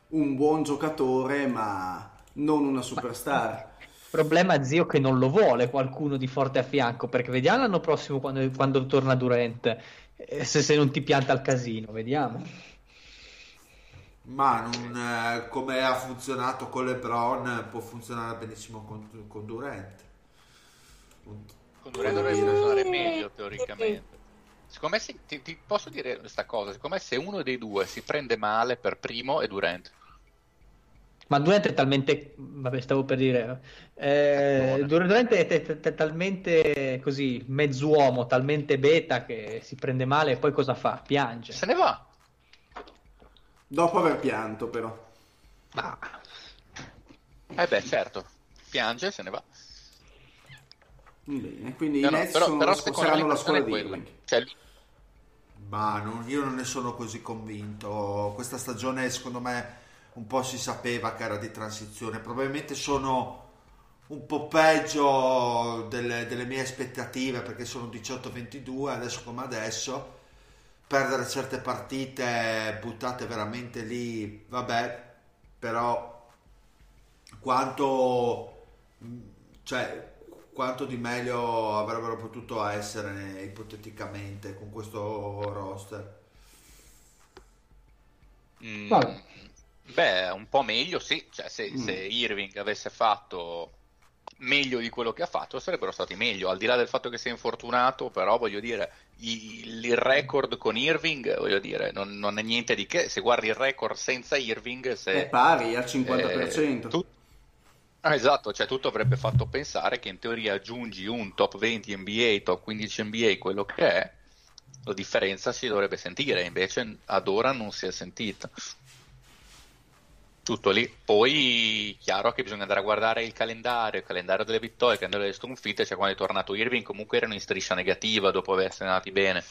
un buon giocatore ma non una superstar. Problema zio che non lo vuole qualcuno di forte a fianco, perché vediamo l'anno prossimo quando, quando torna Durant se, se non ti pianta al casino, vediamo. Ma non, eh, come ha funzionato con LeBron può funzionare benissimo con, con Durant. Con Durant dovrebbe funzionare meglio teoricamente. Siccome se, ti, ti posso dire questa cosa, siccome se uno dei due si prende male per primo è Durant. Ma Durant è talmente, vabbè, stavo per dire, eh, Durant è, t- t- t- talmente così mezzuomo, talmente beta che si prende male e poi cosa fa? Piange. Se ne va. Dopo aver pianto, però. Ma... eh beh, certo. Piange e se ne va. Bene, quindi no, i Nets no, però, però scu- saranno la scuola di Irving. Cioè... Ma non, io non ne sono così convinto. Questa stagione secondo me un po' si sapeva che era di transizione. Probabilmente sono un po' peggio delle, delle mie aspettative, perché sono diciotto ventidue adesso, come adesso perdere certe partite buttate veramente lì, vabbè, però quanto, cioè, quanto di meglio avrebbero potuto essere ipoteticamente con questo roster? Mm, beh, un po' meglio sì, cioè, se, mm. se Irving avesse fatto meglio di quello che ha fatto sarebbero stati meglio, al di là del fatto che sia infortunato, però voglio dire il, il record con Irving, voglio dire, non, non è niente di che. Se guardi il record senza Irving, se, è pari al cinquanta per cento. Eh, tu, ah, esatto, cioè tutto avrebbe fatto pensare che in teoria aggiungi un top venti N B A, top quindici N B A, quello che è, la differenza si dovrebbe sentire, invece ad ora non si è sentita. Tutto lì, poi chiaro che bisogna andare a guardare il calendario, il calendario delle vittorie, il calendario delle sconfitte, cioè quando è tornato Irving comunque erano in striscia negativa dopo essere andati bene,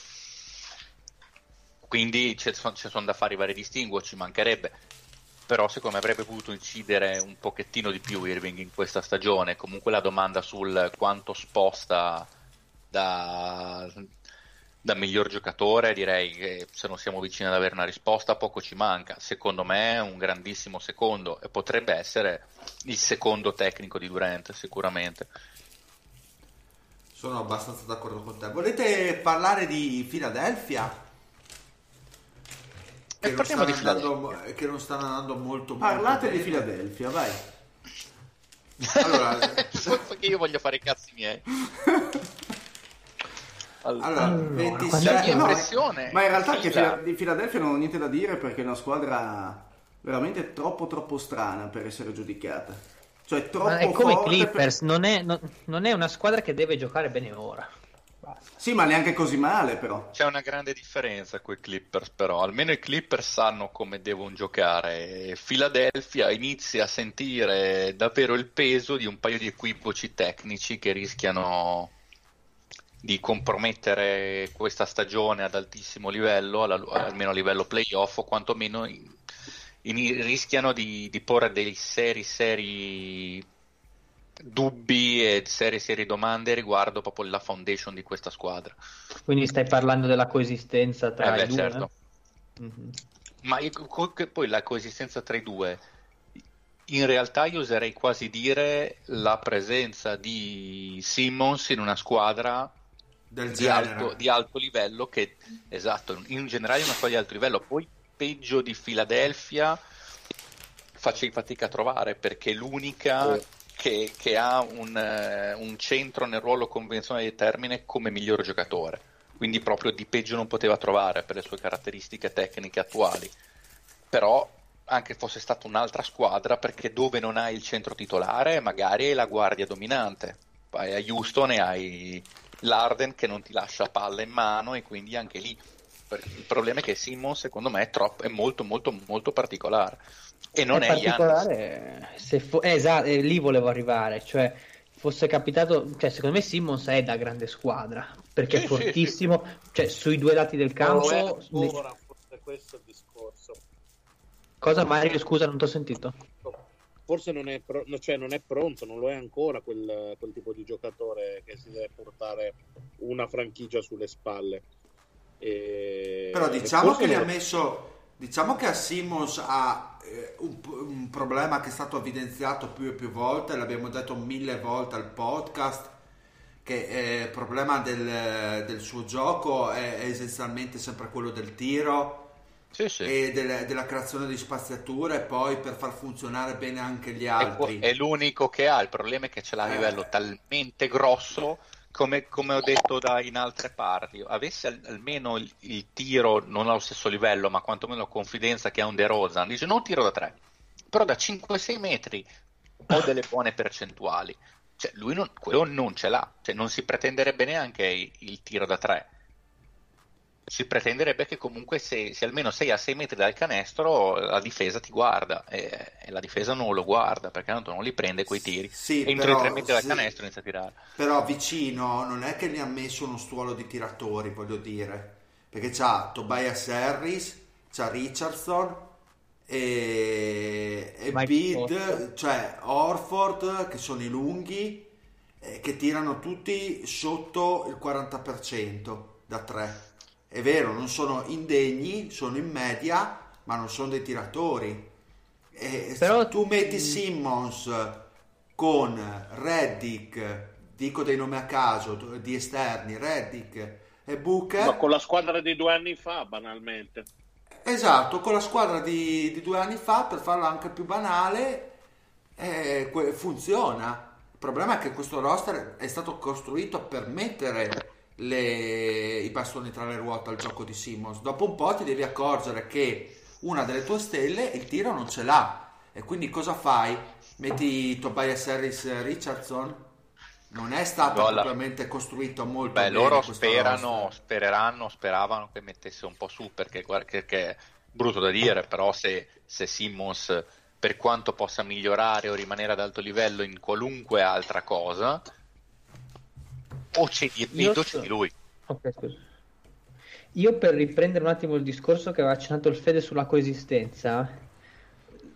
quindi ci sono son da fare i vari distinguo, ci mancherebbe, però secondo me avrebbe potuto incidere un pochettino di più Irving in questa stagione. Comunque la domanda sul quanto sposta da... da miglior giocatore, direi che se non siamo vicini ad avere una risposta poco ci manca. Secondo me è un grandissimo secondo e potrebbe essere il secondo tecnico di Durant sicuramente. Sono abbastanza d'accordo con te. Volete parlare di Philadelphia? Che, non stanno, di andando, che non stanno andando molto bene. Parlate molto di Philadelphia, vai. Allora, perché io voglio fare i cazzi miei. Allora, allora ventisei... no, ma in realtà che di Philadelphia non ho niente da dire, perché è una squadra veramente troppo troppo strana per essere giudicata, cioè troppo ma è come forte Clippers, per... non, è, non, non è una squadra che deve giocare bene ora. Basta. Sì, ma neanche così male, però c'è una grande differenza con i Clippers, però almeno i Clippers sanno come devono giocare. Philadelphia inizia a sentire davvero il peso di un paio di equivoci tecnici che rischiano di compromettere questa stagione ad altissimo livello, alla, almeno a livello playoff, o quantomeno in, in, rischiano di, di porre dei seri seri dubbi e serie serie domande riguardo proprio la foundation di questa squadra. Quindi stai parlando della coesistenza tra eh beh, i due? Certo. Mm-hmm. Ma io, poi la coesistenza tra i due, in realtà io oserei quasi dire la presenza di Simmons in una squadra Del di, alto, di alto livello, che esatto, in generale una squadra di alto livello. Poi peggio di Philadelphia faccio fatica a trovare, perché è l'unica oh. che, che ha un, un centro nel ruolo convenzionale di termine come miglior giocatore, quindi proprio di peggio non poteva trovare per le sue caratteristiche tecniche attuali. Però anche fosse stata un'altra squadra, perché dove non hai il centro titolare magari hai la guardia dominante, vai a Houston e hai Larden che non ti lascia palla in mano, e quindi anche lì il problema è che Simmons secondo me è troppo, è molto molto molto particolare, e non è, è particolare se fo- eh, esatto, eh, lì volevo arrivare, cioè fosse capitato, cioè secondo me Simmons è da grande squadra perché sì, è fortissimo, sì, sì. Cioè sui due lati del campo è ancora, le... forse questo è il discorso. Cosa Mario, scusa, non ti ho sentito. Forse non è, pro- cioè non è pronto, non lo è ancora quel, quel tipo di giocatore che si deve portare una franchigia sulle spalle. E... Però diciamo che le ha messo, diciamo che a Simmons ha eh, un, un problema che è stato evidenziato più e più volte, l'abbiamo detto mille volte al podcast, che è il problema del, del suo gioco è, è essenzialmente sempre quello del tiro. Sì, sì. E delle, della creazione di spaziature, poi per far funzionare bene anche gli altri. È l'unico che ha, il problema è che ce l'ha a livello eh. talmente grosso, come, come ho detto da, in altre parti, avesse al, almeno il, il tiro non allo stesso livello, ma quantomeno confidenza che ha un De Rozan, dice non tiro da tre, però da cinque sei metri ho delle buone percentuali, cioè lui non, quello non ce l'ha, cioè non si pretenderebbe neanche il, il tiro da tre. si pretenderebbe che comunque se, se almeno sei a sei metri dal canestro la difesa ti guarda, e, e la difesa non lo guarda perché tanto non li prende quei tiri, sì, e entro i tre metri dal sì, canestro inizia a tirare. Però vicino non è che ne ha messo uno stuolo di tiratori, voglio dire, perché c'ha Tobias Harris, c'ha Richardson e, e Bid, cioè Horford, che sono i lunghi, eh, che tirano tutti sotto il quaranta per cento da tre. È vero, non sono indegni, sono in media, ma non sono dei tiratori. E però se tu metti Simmons con Reddick, dico dei nomi a caso, di esterni, Reddick e Booker... Ma con la squadra di due anni fa, banalmente. Esatto, con la squadra di, di due anni fa, per farla anche più banale, eh, funziona. Il problema è che questo roster è stato costruito per mettere... Le, i bastoni tra le ruote al gioco di Simmons. Dopo un po' ti devi accorgere che una delle tue stelle il tiro non ce l'ha, e quindi cosa fai? Metti Tobias Harris, Richardson? Non è stato probabilmente costruito molto beh, bene. Loro sperano, roster. spereranno, speravano che mettesse un po' su, perché, perché è brutto da dire, però se, se Simmons, per quanto possa migliorare o rimanere ad alto livello in qualunque altra cosa, o c'è dietro so. di lui. Okay, scusa. Io, per riprendere un attimo il discorso che aveva accennato il Fede sulla coesistenza,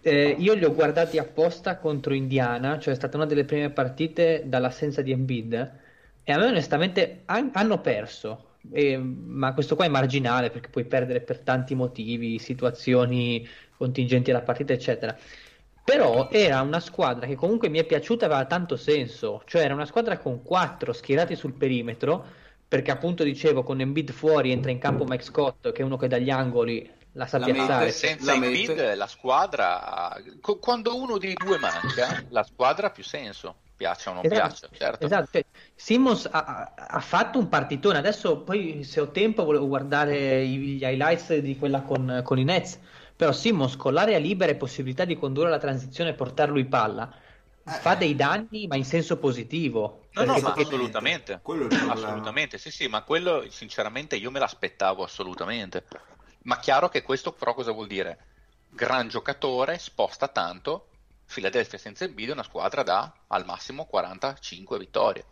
eh, io li ho guardati apposta contro Indiana, cioè è stata una delle prime partite dall'assenza di Embiid, e a me onestamente han- hanno perso, e, ma questo qua è marginale perché puoi perdere per tanti motivi, situazioni contingenti alla partita eccetera, però era una squadra che comunque mi è piaciuta, aveva tanto senso, cioè era una squadra con quattro schierati sul perimetro, perché appunto dicevo con Embiid fuori entra in campo Mike Scott, che è uno che dagli angoli la sa la piazzare mette, senza la Embiid mette. La squadra, quando uno dei due manca, la squadra ha più senso, piaccia o non esatto, piaccia, certo. Esatto, cioè, Simmons ha, ha fatto un partitone. Adesso poi, se ho tempo, volevo guardare gli highlights di quella con, con i Nets, però Simmons con l'area libera e possibilità di condurre la transizione e portarlo in palla fa dei danni, ma in senso positivo. No, no, ma assolutamente, quello assolutamente, sì sì, ma quello sinceramente io me l'aspettavo assolutamente, ma chiaro che questo però cosa vuol dire? Gran giocatore, sposta tanto. Philadelphia senza Embiid è una squadra da al massimo quarantacinque vittorie.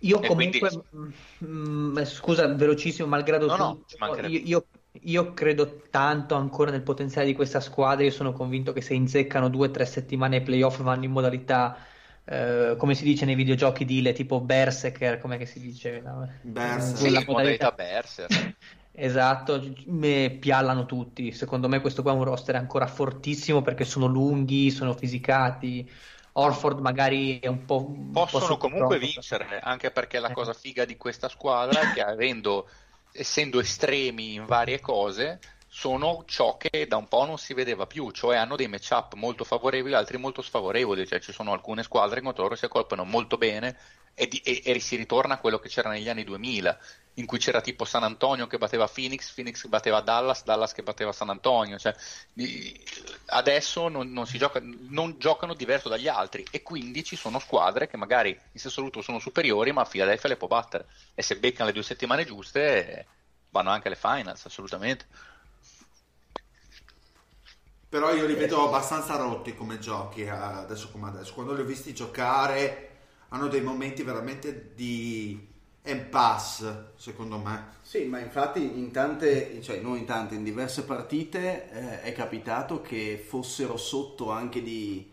Io e comunque quindi... mh, scusa, velocissimo, malgrado no, tutto, no, io, io Io credo tanto ancora nel potenziale di questa squadra. Io sono convinto che se inzeccano due o tre settimane ai playoff vanno in modalità, eh, come si dice nei videogiochi Dile, tipo Berserker, come si dice? No? Berserker. Quella sì, modalità, modalità Berserker. Esatto, me piallano tutti. Secondo me questo qua è un roster ancora fortissimo, perché sono lunghi, sono fisicati. Horford magari è un po'... Possono un po' comunque vincere, anche perché la cosa figa di questa squadra è che avendo... essendo estremi in varie cose, sono ciò che da un po' non si vedeva più, cioè hanno dei matchup molto favorevoli, altri molto sfavorevoli, cioè ci sono alcune squadre contro loro si accolpano molto bene e, di, e, e si ritorna a quello che c'era negli anni duemila, in cui c'era tipo San Antonio che batteva Phoenix, Phoenix che batteva Dallas, Dallas che batteva San Antonio, cioè adesso non, non si gioca, non giocano diverso dagli altri, e quindi ci sono squadre che magari in senso assoluto sono superiori, ma Philadelphia le può battere, e se beccano le due settimane giuste vanno anche alle finals assolutamente. Però io li vedo abbastanza rotti come giochi adesso, come adesso, quando li ho visti giocare hanno dei momenti veramente di impasse, secondo me. Sì, ma infatti in tante, cioè non in tante, in diverse partite eh, è capitato che fossero sotto anche di,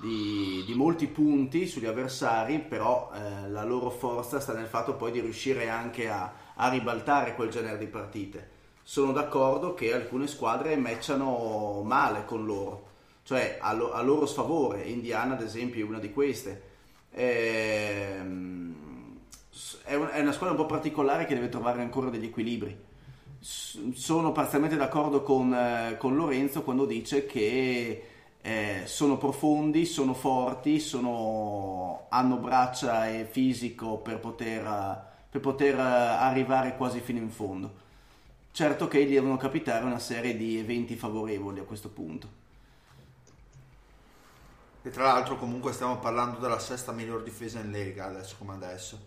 di, di molti punti sugli avversari, però eh, la loro forza sta nel fatto poi di riuscire anche a, a ribaltare quel genere di partite. Sono d'accordo che alcune squadre matchano male con loro, cioè a, lo, a loro sfavore. Indiana, ad esempio, è una di queste. Ehm, è, un, è una squadra un po' particolare che deve trovare ancora degli equilibri. S- sono parzialmente d'accordo con, eh, con Lorenzo quando dice che eh, sono profondi, sono forti, sono, hanno braccia e fisico per poter, per poter arrivare quasi fino in fondo. Certo che gli devono capitare una serie di eventi favorevoli a questo punto. E tra l'altro comunque stiamo parlando della sesta miglior difesa in Lega adesso come adesso.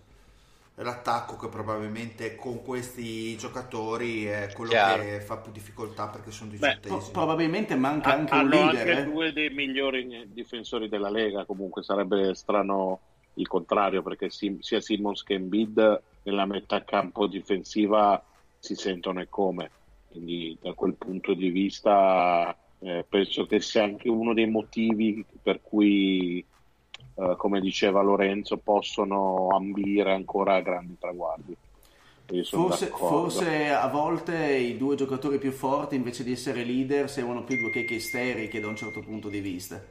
l'attacco che probabilmente con questi giocatori è quello Chiaro. che fa più difficoltà, perché sono diciottesimi. Beh, probabilmente manca anche ah, un hanno leader anche eh? due dei migliori difensori della Lega, comunque sarebbe strano il contrario, perché sim- sia Simmons che Embiid nella metà campo difensiva si sentono e come, quindi da quel punto di vista eh, penso che sia anche uno dei motivi per cui Uh, come diceva Lorenzo, possono ambire ancora a grandi traguardi. Forse, forse a volte i due giocatori più forti, invece di essere leader, servono più due che isteriche da un certo punto di vista,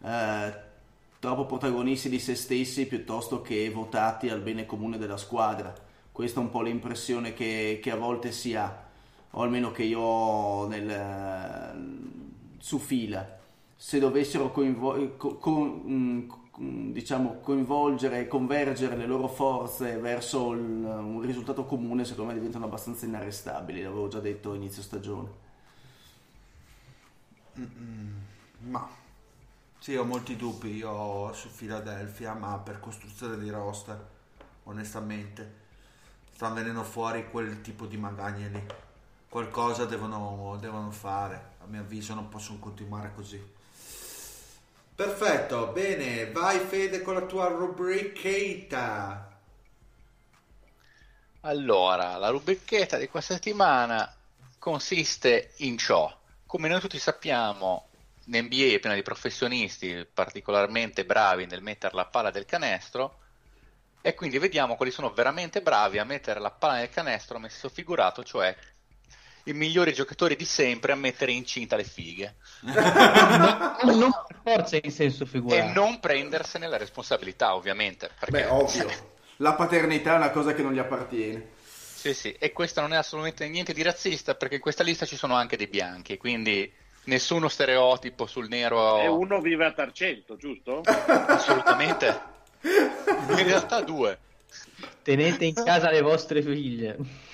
uh, troppo protagonisti di se stessi piuttosto che votati al bene comune della squadra. Questa è un po' l'impressione che, che a volte si ha, o almeno che io ho nel, su fila. Se dovessero coinvolgere co- co- diciamo coinvolgere e convergere le loro forze verso il, un risultato comune, secondo me diventano abbastanza inarrestabili. L'avevo già detto a inizio stagione. Mm-mm. Ma sì, ho molti dubbi io su Philadelphia, ma per costruzione di roster onestamente sta venendo fuori quel tipo di magagne lì. Qualcosa devono, devono fare, a mio avviso non possono continuare così. Perfetto, bene, vai Fede con la tua rubrichetta. Allora, la rubrichetta di questa settimana consiste in ciò. Come noi tutti sappiamo, l'N B A è piena di professionisti particolarmente bravi nel mettere la palla del canestro, e quindi vediamo quali sono veramente bravi a mettere la palla nel canestro messo figurato, cioè i migliori giocatori di sempre a mettere incinta le fighe non, non forza in senso figurato, e non prendersene la responsabilità, ovviamente, perché... Beh, ovvio, la paternità è una cosa che non gli appartiene. Sì, sì, e questa non è assolutamente niente di razzista, perché in questa lista ci sono anche dei bianchi, quindi nessuno stereotipo sul nero. E uno vive a Tarcento, giusto? Assolutamente. In realtà due. Tenete in casa le vostre figlie.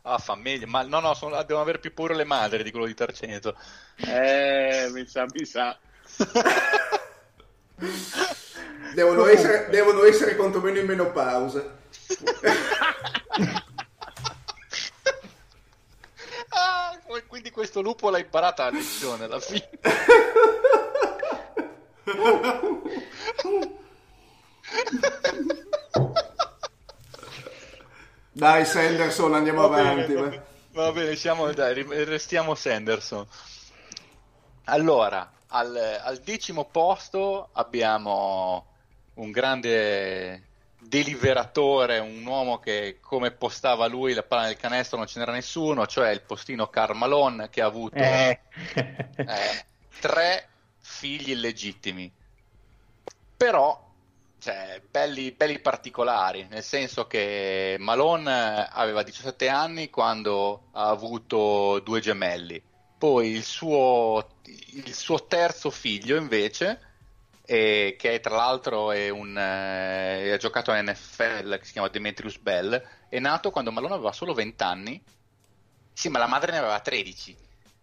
Ah, fa meglio, ma no, no, sono, devono avere più paura le madri di quello di Tarcento. Eh, mi sa, mi sa. Devono essere, devono essere quantomeno in menopausa. Ah, quindi questo lupo l'ha imparata la lezione alla fine. Dai Sanderson, andiamo va avanti bene, va, va bene, siamo, dai, restiamo Sanderson. Allora, al, al decimo posto abbiamo un grande deliberatore, un uomo che, come postava lui, la palla nel canestro non ce n'era nessuno, cioè il postino Carmalon, che ha avuto eh. Eh, tre figli illegittimi, però cioè, belli, belli particolari, nel senso che Malone aveva diciassette anni quando ha avuto due gemelli, poi il suo, il suo terzo figlio invece, eh, che è, tra l'altro è un, eh, ha giocato a N F L, che si chiama Demetrius Bell, è nato quando Malone aveva solo venti anni, sì, ma la madre ne aveva tredici.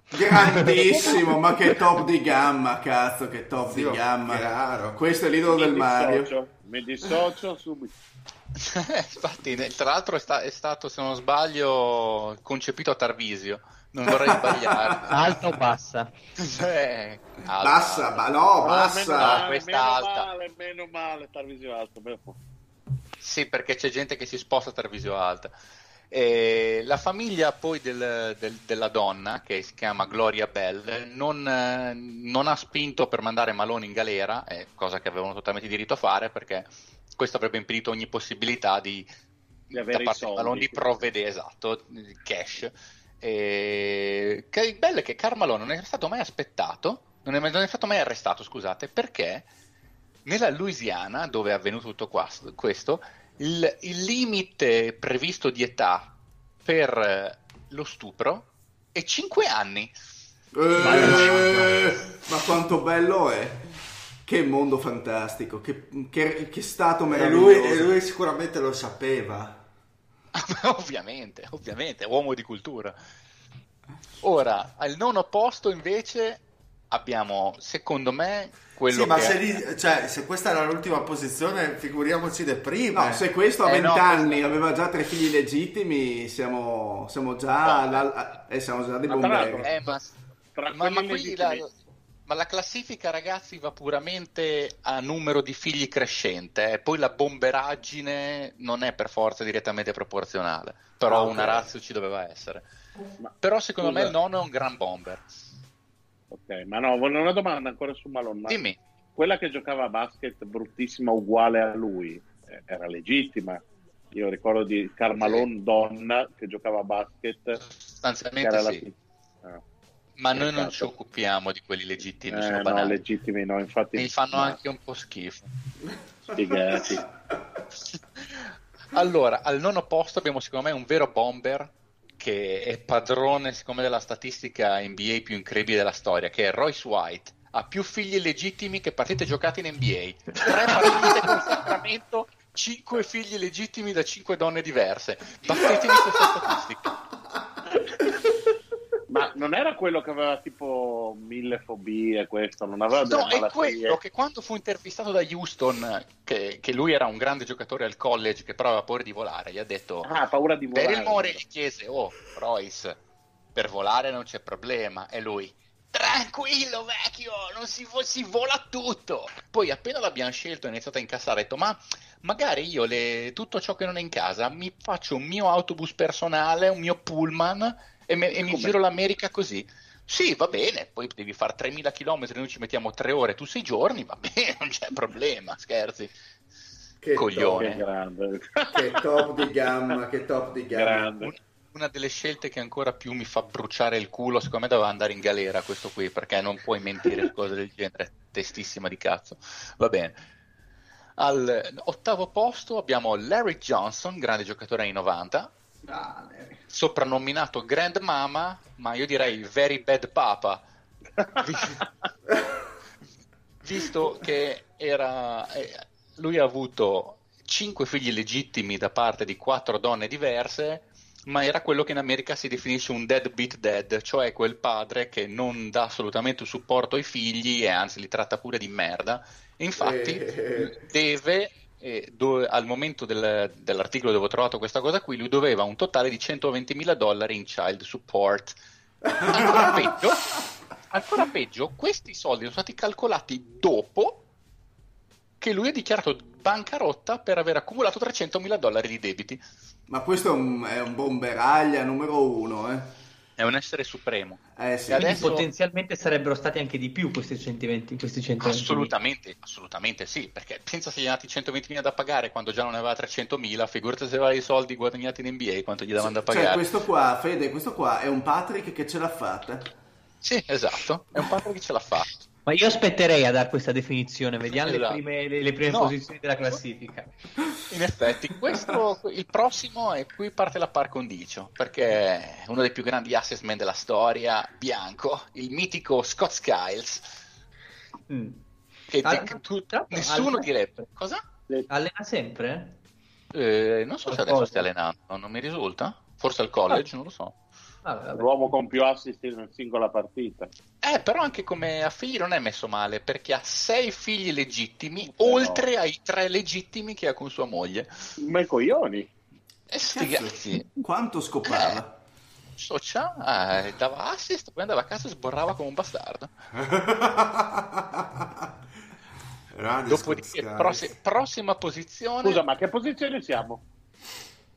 Grandissimo, ma che top di gamma, cazzo, che top sì, di gamma, raro. Questo è l'idolo mi del Mario. Dissocio, mi dissocio subito. Infatti, tra l'altro è, sta- è stato, se non sbaglio, concepito a Tarvisio. Non vorrei sbagliare. Alta o bassa? Cioè, alta. Bassa, ma no, bassa. Ah, meno, no, questa meno alta. Male, meno male Tarvisio alto. Meno... Sì, perché c'è gente che si sposta a Tarvisio alta. E la famiglia poi del, del, della donna, che si chiama Gloria Bell, non, non ha spinto per mandare Malone in galera, eh, cosa che avevano totalmente diritto a fare, perché questo avrebbe impedito ogni possibilità di, di avere da parte soldi, di Malone di provvedere, esatto, cash. E, che il bello è che Carmelo non è stato mai aspettato, non è, non è stato mai arrestato, scusate, perché nella Louisiana, dove è avvenuto tutto questo, Il, il limite previsto di età per lo stupro è cinque anni. Eeeh, ma quanto bello è! Che mondo fantastico! Che, che, che stato meraviglioso! E lui, e lui sicuramente lo sapeva. Ovviamente, ovviamente, uomo di cultura. Ora, al nono posto invece abbiamo, secondo me, quello sì, che... ma se, li, cioè, se questa era l'ultima posizione, figuriamoci de prima. No, se questo a vent'anni eh, no, aveva già tre figli legittimi, siamo, siamo già... No. La, eh, siamo già dei bomberi. Eh, ma, ma, ma, qui la, ma la classifica, ragazzi, va puramente a numero di figli crescente. Eh. Poi la bomberaggine non è per forza direttamente proporzionale. Però okay, una razza ci doveva essere. Ma, però secondo scusa. me il nono è un gran bomber. Ok, ma no, volevo una domanda ancora su Malone. Ma dimmi. Quella che giocava a basket bruttissima uguale a lui era legittima. Io ricordo di Carmelo, sì, donna che giocava a basket. Sostanzialmente sì. La... Ah, ma noi non ci occupiamo di quelli legittimi, eh, sono banali. No, legittimi no, infatti. Mi fanno no. anche un po' schifo. Spiegati. Allora, al nono posto abbiamo secondo me un vero bomber, che è padrone siccome della statistica N B A più incredibile della storia, che è Royce White. Ha più figli legittimi che partite giocate in N B A. Tre partite con Sacramento, cinque figli legittimi da cinque donne diverse. Battetevi questa statistica. Ma non era quello che aveva tipo mille fobie, questo? Non aveva delle no, malattie. È quello che quando fu intervistato da Houston, che, che lui era un grande giocatore al college, che però aveva paura di volare, gli ha detto... Ah, paura di volare. Per il more gli chiese, oh, Royce, per volare non c'è problema. E lui, tranquillo vecchio, non si, vo- si vola tutto. Poi appena l'abbiamo scelto, ha iniziato a incassare, ha detto, ma... magari io le... tutto ciò che non è in casa mi faccio un mio autobus personale, un mio pullman e, me... e mi giro l'America così. Sì, va bene, poi devi fare tremila chilometri, noi ci mettiamo tre ore, tu sei giorni, va bene, non c'è problema, scherzi. Che coglione top, che, che top di gamma, che top di gamma. Un... una delle scelte che ancora più mi fa bruciare il culo, secondo me doveva andare in galera questo qui, perché non puoi mentire su cose del genere, testissima di cazzo. Va bene. Al ottavo posto abbiamo Larry Johnson, grande giocatore anni novanta, ah, soprannominato Grand Mama, ma io direi Very Bad Papa, visto che era, lui ha avuto cinque figli legittimi da parte di quattro donne diverse, ma era quello che in America si definisce un deadbeat dad, cioè quel padre che non dà assolutamente un supporto ai figli e anzi li tratta pure di merda. Infatti eh... deve eh, do, al momento del, dell'articolo dove ho trovato questa cosa qui, lui doveva un totale di centoventimila dollari in child support. Ancora peggio, ancora peggio, questi soldi sono stati calcolati dopo che lui ha dichiarato bancarotta per aver accumulato trecentomila dollari di debiti. Ma questo è un, è un bomberaglia numero uno, eh. È un essere supremo. Eh, sì. Adesso... potenzialmente sarebbero stati anche di più questi centoventi, questi centoventi. Assolutamente, assolutamente sì, perché pensa se gli hanno dati centoventimila da pagare quando già non aveva trecentomila, figurati se aveva i soldi guadagnati in N B A quanto gli davano, cioè, da pagare. Cioè questo qua, Fede, questo qua è un Patrick che ce l'ha fatta. Sì, esatto, è un Patrick che ce l'ha fatta. Ma io aspetterei a dare questa definizione, vediamo esatto. le prime, le, le prime no. posizioni della classifica. In effetti, questo, il prossimo, e qui parte la par condicio, perché uno dei più grandi assist man della storia, bianco, il mitico Scott Skiles, mm. che All- di, tu, nessuno direbbe. Cosa? Allena sempre? Eh, non so se adesso stia allenando, non mi risulta, forse al college, ah. non lo so. Ah, l'uomo con più assist in una singola partita, eh, però anche come a figli non è messo male, perché ha sei figli legittimi, però... oltre ai tre legittimi che ha con sua moglie. Ma i coglioni, eh, sti cazzi, quanto scopava, eh, socia, eh, dava assist, poi andava a casa e sborrava come un bastardo. Dopodiché pross- prossima posizione. Scusa, ma che posizione siamo?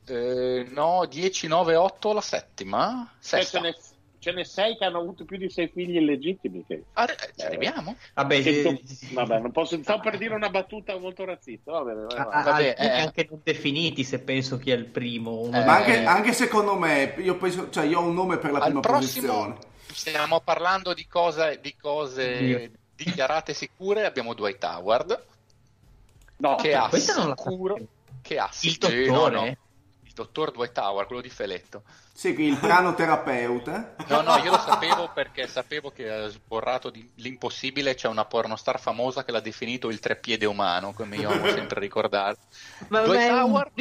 Eh, no, dieci, nove, otto, la settima. Cioè, ce, ne, ce ne sei che hanno avuto più di sei figli illegittimi. Che... Ar- ci arriviamo? Vabbè, sento... vabbè, non posso, stavo per dire una battuta molto razzista. Vabbè, vabbè, vabbè. Vabbè, eh... anche non definiti, se penso chi è il primo. Eh... Ma anche, anche secondo me, io penso, cioè io ho un nome per la prima prossimo, posizione. Stiamo parlando di, cosa, di cose Dio. dichiarate sicure. Abbiamo Dwight Howard, no, che ha sicuro, che ha il dottore. Dottor Dwight Howard, quello di Feletto. Sì, il pranoterapeuta. No, no, io lo sapevo perché sapevo che ha sborrato di l'impossibile. C'è una pornostar famosa che l'ha definito il treppiede umano, come io amo sempre ricordare. Ma Dwight Howard,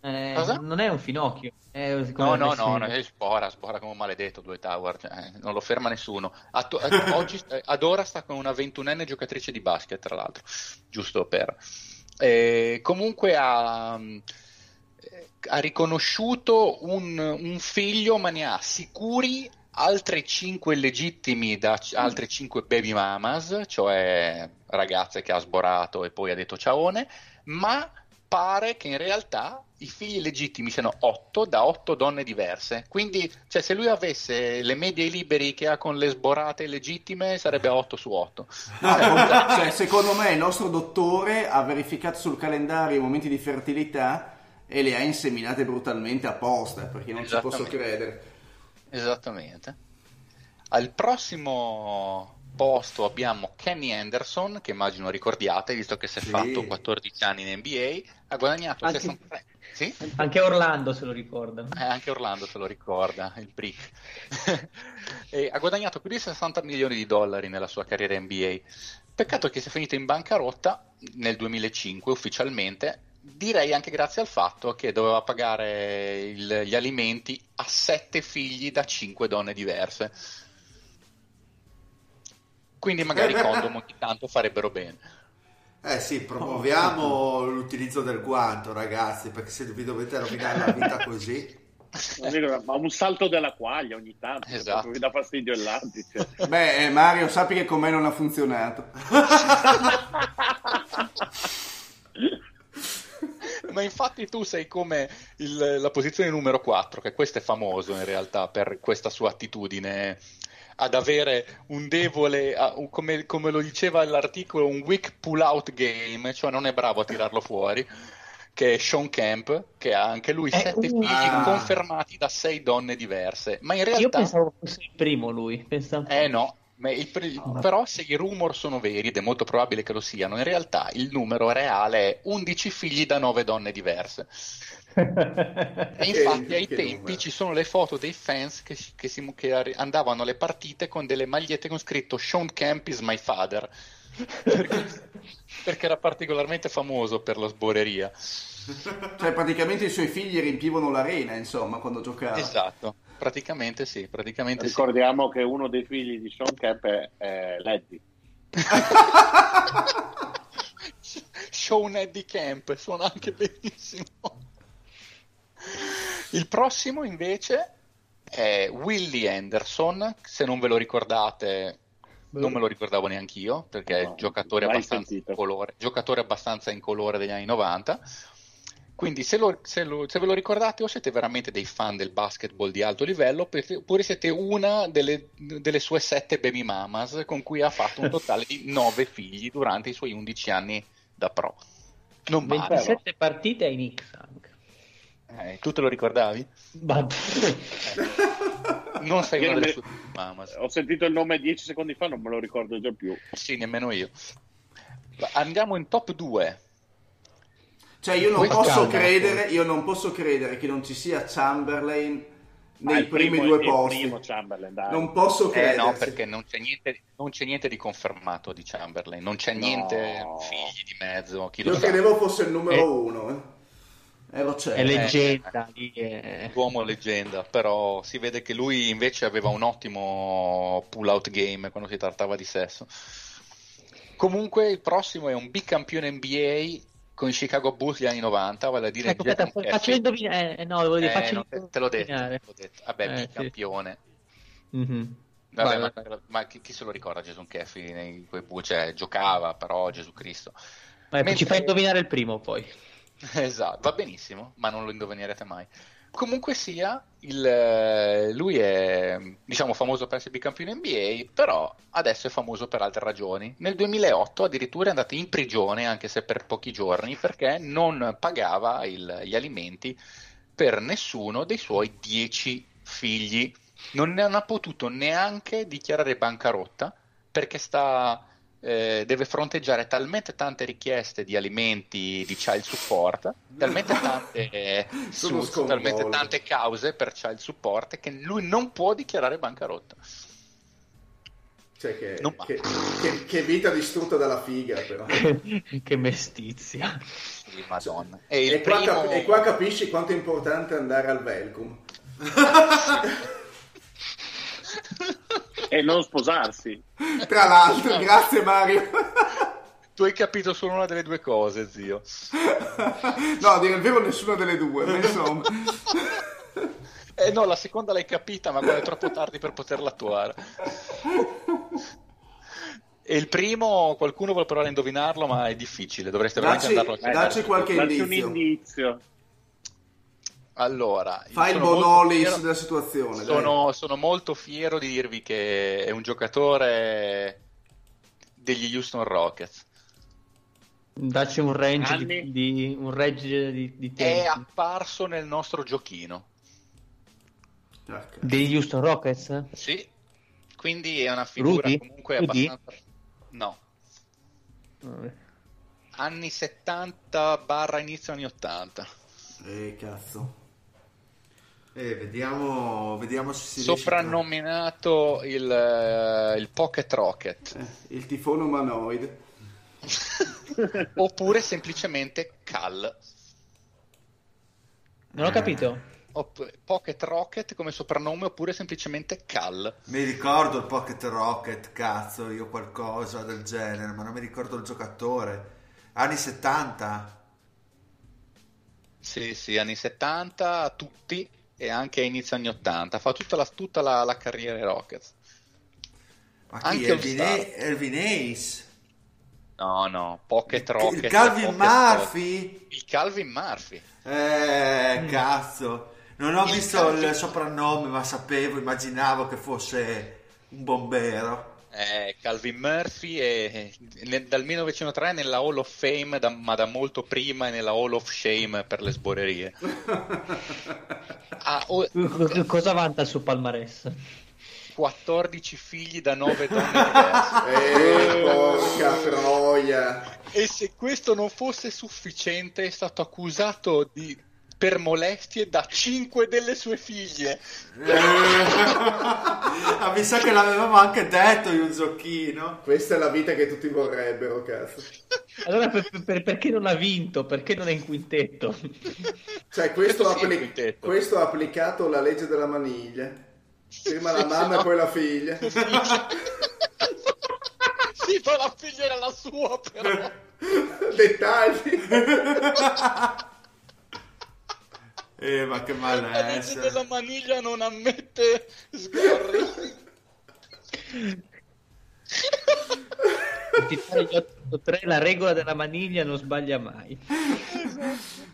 Eh, non è un finocchio. È no, no, no, no, è Sbora, Sbora come un maledetto, due tower, cioè, non lo ferma nessuno. At- ad, oggi, ad ora sta con una ventunenne giocatrice di basket, tra l'altro, giusto per... Eh, comunque ha, ha riconosciuto un, un figlio, ma ne ha sicuri altri cinque legittimi da c- altre cinque baby mamas, cioè ragazze che ha sborato e poi ha detto ciaone, ma pare che in realtà i figli legittimi siano otto da otto donne diverse, quindi cioè, se lui avesse le medie liberi che ha con le sborate legittime sarebbe otto su otto. Ah, cioè, secondo me il nostro dottore ha verificato sul calendario i momenti di fertilità e le ha inseminate brutalmente apposta, perché non ci posso credere. Esattamente. Al prossimo posto abbiamo Kenny Anderson, che immagino ricordiate, visto che si è sì. fatto quattordici anni in N B A, ha guadagnato anche... sessantatré Sì? Anche Orlando se lo ricorda. Eh, anche Orlando se lo ricorda, il prick. E ha guadagnato più di sessanta milioni di dollari nella sua carriera N B A. Peccato che sia finito in bancarotta nel duemilacinque ufficialmente, direi anche grazie al fatto che doveva pagare il, gli alimenti a sette figli da cinque donne diverse. Quindi magari i condom ogni tanto farebbero bene. Eh sì, promuoviamo l'utilizzo del guanto, ragazzi, perché se vi dovete rovinare la vita così. Ma un salto della quaglia ogni tanto, esatto, vi dà fastidio il lattice. Beh, Mario, sappi che con me non ha funzionato. Ma infatti tu sei come il, la posizione numero quattro, che questo è famoso in realtà per questa sua attitudine ad avere un debole, uh, come, come lo diceva l'articolo, un weak pull-out game, cioè non è bravo a tirarlo fuori, che è Sean Kemp, che ha anche lui eh, sette uh, figli ah. confermati da sei donne diverse. Ma in realtà... Io pensavo fosse il primo lui. Pensavo... Eh no, ma il pr- no, però se i rumor sono veri, ed è molto probabile che lo siano, in realtà il numero reale è undici figli da nove donne diverse. E infatti ai tempi ci sono le foto dei fans che, che, si, che andavano alle partite con delle magliette con scritto Sean Kemp is my father, perché, perché era particolarmente famoso per la sboreria, cioè praticamente i suoi figli riempivano l'arena, insomma, quando giocava. Esatto, praticamente sì, praticamente ricordiamo sì. che uno dei figli di Sean Kemp è, è Leddy. Sean Eddie Kemp suona anche benissimo. Il prossimo invece è Willie Anderson, se non ve lo ricordate. Beh, non me lo ricordavo neanche io, perché no, è giocatore abbastanza incolore, giocatore abbastanza incolore degli anni novanta, quindi se, lo, se, lo, se ve lo ricordate o siete veramente dei fan del basketball di alto livello, oppure siete una delle, delle sue sette baby mamas con cui ha fatto un totale di nove figli durante i suoi undici anni da pro. Non male, ventisette partite ai Knicks anche. Eh, tu te lo ricordavi? Ma... Eh, non sei una delle sue mamas. Ho sentito il nome dieci secondi fa, non me lo ricordo già più. Sì, nemmeno io. Andiamo in top due. Cioè io non, posso credere, io non posso credere che non ci sia Chamberlain nei ah, primi primo, due posti. Primo Chamberlain, dai. Non posso credere. Eh no, perché non c'è niente, non c'è niente di confermato di Chamberlain, non c'è no. niente figli di mezzo. Chi io lo credevo sa? Fosse il numero e... uno, eh. Eh, è leggenda, eh, l'uomo leggenda, però si vede che lui invece aveva un ottimo pull out game quando si trattava di sesso. Comunque il prossimo è un bicampione N B A con i Chicago Bulls degli anni novanta, vale a dire ecco, aspetta, faccio indovinare eh, no, volevo dire, eh, faccio no, te, te l'ho detto, te l'ho detto. Vabbè, eh, bicampione sì. mm-hmm. Vabbè, vale. ma, ma chi, chi se lo ricorda Jason Caffey nei quei Bulls, cioè, giocava, però Gesù Cristo. Vabbè, mentre... ci fai indovinare il primo poi. Esatto, va benissimo, ma non lo indovinerete mai. Comunque sia, il, lui è, diciamo, famoso per essere bicampione N B A, però adesso è famoso per altre ragioni. Nel duemilaotto addirittura è andato in prigione, anche se per pochi giorni, perché non pagava il, gli alimenti per nessuno dei suoi dieci figli. Non ne ha potuto neanche dichiarare bancarotta, perché sta... Eh, deve fronteggiare talmente tante richieste di alimenti di child support, talmente tante, eh, suits, talmente tante cause per child support, che lui non può dichiarare bancarotta. Cioè che, non... che, che, che vita distrutta dalla figa, però. Che mestizia. Sì, Madonna. E, il e, primo... qua cap- e qua capisci quanto è importante andare al Velcum. E non sposarsi. Tra l'altro, grazie Mario. Tu hai capito solo una delle due cose, zio. No, a dire il vero nessuna delle due, ma insomma. Eh no, la seconda l'hai capita, ma è troppo tardi per poterla attuare. E il primo, qualcuno vuole provare a indovinarlo, ma è difficile, dovreste dacci, veramente andarlo a dacci qualche dacci indizio. Un indizio. Allora, fai il Bonolis della situazione. Sono, sono molto fiero di dirvi che è un giocatore degli Houston Rockets. Dacci un range di, di un range di, di tempo. È apparso nel nostro giochino. Okay. Degli Houston Rockets? Sì. Quindi è una figura Rudy? Comunque abbastanza Rudy? No. Vabbè. Anni settanta barra inizio anni ottanta. Eh cazzo. Eh vediamo vediamo se si soprannominato riesce a... il il Pocket Rocket, eh, il tifono umanoide. Oppure semplicemente Cal. Non ho capito. Pocket Rocket come soprannome oppure semplicemente Cal. Mi ricordo il Pocket Rocket, cazzo, io qualcosa del genere, ma non mi ricordo il giocatore. Anni settanta? Sì, sì, anni settanta tutti e anche inizio anni ottanta. Fa tutta la, tutta la, la carriera Rockets. Ma chi? Elvin, Elvin Hayes? No, no, Pocket Rocket. Il Calvin Murphy? Il Calvin Murphy. Eh, cazzo. Non ho il visto Calvin... il soprannome, ma sapevo, immaginavo che fosse un bombero. Eh, Calvin Murphy è, nel, dal millenovecentotre nella Hall of Fame, da, ma da molto prima è nella Hall of Shame per le sborerie. Ah, oh, cosa vanta il suo palmarès? quattordici figli da nove donne diverse. Eh, porca troia. E se questo non fosse sufficiente, è stato accusato di... per molestie da cinque delle sue figlie. Ah, mi sa che l'avevamo anche detto in un zocchino. Questa è la vita che tutti vorrebbero, cazzo. Allora per, per, perché non ha vinto? Perché non è in quintetto? Cioè questo, questo, appli- quintetto. Questo ha applicato la legge della maniglia. Prima la mamma e no. Poi la figlia. Sì, sì, ma la figlia era la sua però. Dettagli. Eh, ma che malessere. La legge della maniglia non ammette sgarri. La regola della maniglia non sbaglia mai.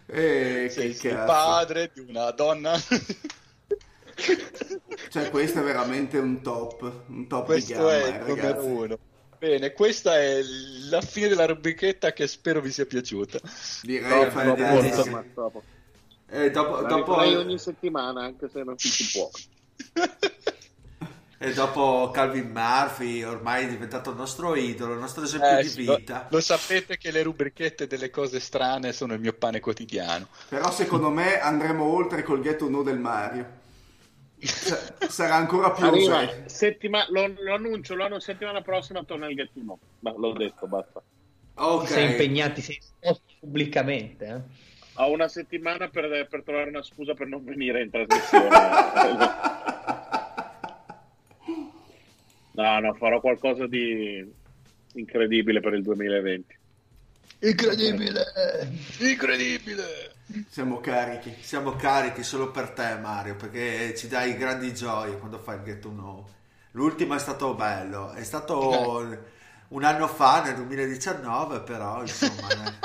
Eh, sei che il padre di una donna. Cioè questo è veramente un top, un top questo di gamma, è il numero uno. Bene, questa è la fine della rubrichetta che spero vi sia piaciuta. Direi no, no, dopo. E dopo, dopo... ogni settimana, anche se non si può. E dopo Calvin Murphy ormai è diventato il nostro idolo, il nostro esempio eh, di vita. Lo, lo sapete che le rubrichette delle cose strane sono il mio pane quotidiano. Però secondo me andremo oltre col ghetto uno del Mario. S- sarà ancora più settima- lo, lo annuncio, la settimana prossima torna il ghetto uno. Ma l'ho detto, basta. Okay. Sei impegnati, sei esposti pubblicamente, eh? Ho una settimana per, per trovare una scusa per non venire in trasmissione. No, no, farò qualcosa di incredibile per il duemilaventi. Incredibile! Incredibile! Siamo carichi, siamo carichi solo per te, Mario, perché ci dai grandi gioie quando fai il Get Uno. L'ultimo è stato bello, è stato okay. Un anno fa, nel duemiladiciannove, però, insomma... ne...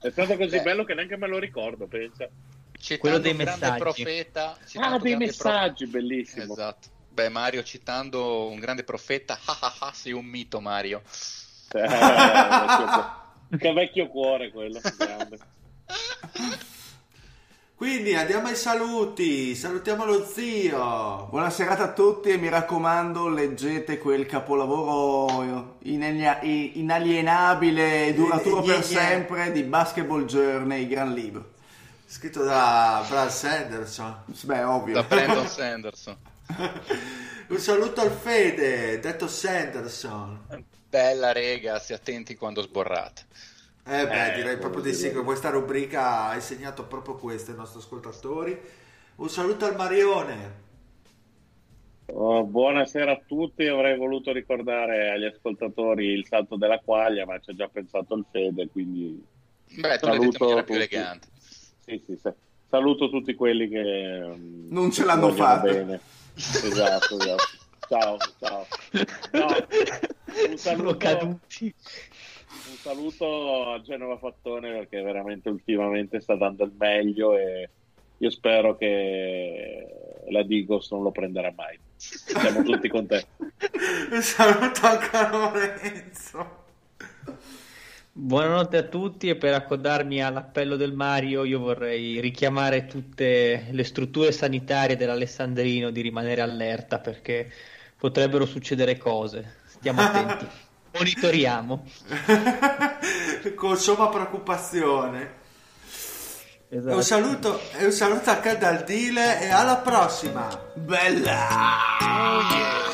È stato così eh. bello che neanche me lo ricordo, pensa. Citando quello dei messaggi. Profeta, ah, dei messaggi, prof... bellissimo. Esatto. Beh, Mario, citando un grande profeta, ah, ah, ah, sei un mito, Mario. Eh, vecchio... che vecchio cuore quello. Quindi andiamo ai saluti, salutiamo lo zio. Buona serata a tutti e mi raccomando leggete quel capolavoro inegna- inalienabile e duraturo per sempre di Basketball Journey, il gran libro. Scritto da Brad Sanderson. Beh, ovvio. Da Brandon Sanderson. Un saluto al Fede, detto Sanderson. Bella rega, si attenti quando sborrate. Eh beh, eh, direi proprio di sì, che questa rubrica ha insegnato proprio questo ai nostri ascoltatori. Un saluto al Marione. Oh, buonasera a tutti, avrei voluto ricordare agli ascoltatori il salto della quaglia, ma ci ha già pensato il Fede, quindi beh, saluto tutti. Più elegante. Sì, sì, sì. Saluto tutti quelli che non ce l'hanno fatta. Bene. Esatto, esatto. Ciao, ciao. No, un saluto. Un saluto a Genova Fattone, perché veramente ultimamente sta dando il meglio e io spero che la Digos non lo prenderà mai. Siamo tutti con te. Un saluto anche a Lorenzo. Buonanotte a tutti, e per accodarmi all'appello del Mario io vorrei richiamare tutte le strutture sanitarie dell'Alessandrino di rimanere allerta, perché potrebbero succedere cose. Stiamo attenti. Monitoriamo con somma preoccupazione. Esatto. Un saluto, e un saluto anche dal Dile, e alla prossima. Bella. Oh yeah.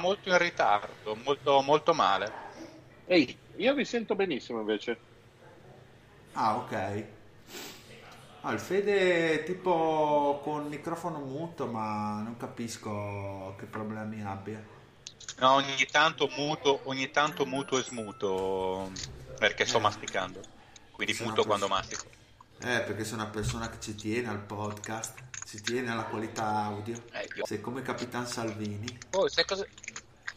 Molto in ritardo, molto, molto male. Ehi, io vi sento benissimo invece. Ah, ok. Ah, il Fede tipo con microfono muto, ma non capisco che problemi abbia. No, ogni tanto muto, ogni tanto muto e smuto, perché sto eh. masticando. Quindi sono muto quando mastico. Eh, perché sono una persona che ci tiene al podcast, ci tiene alla qualità audio. Eh, sei come Capitan Salvini. Oh, sai cosa...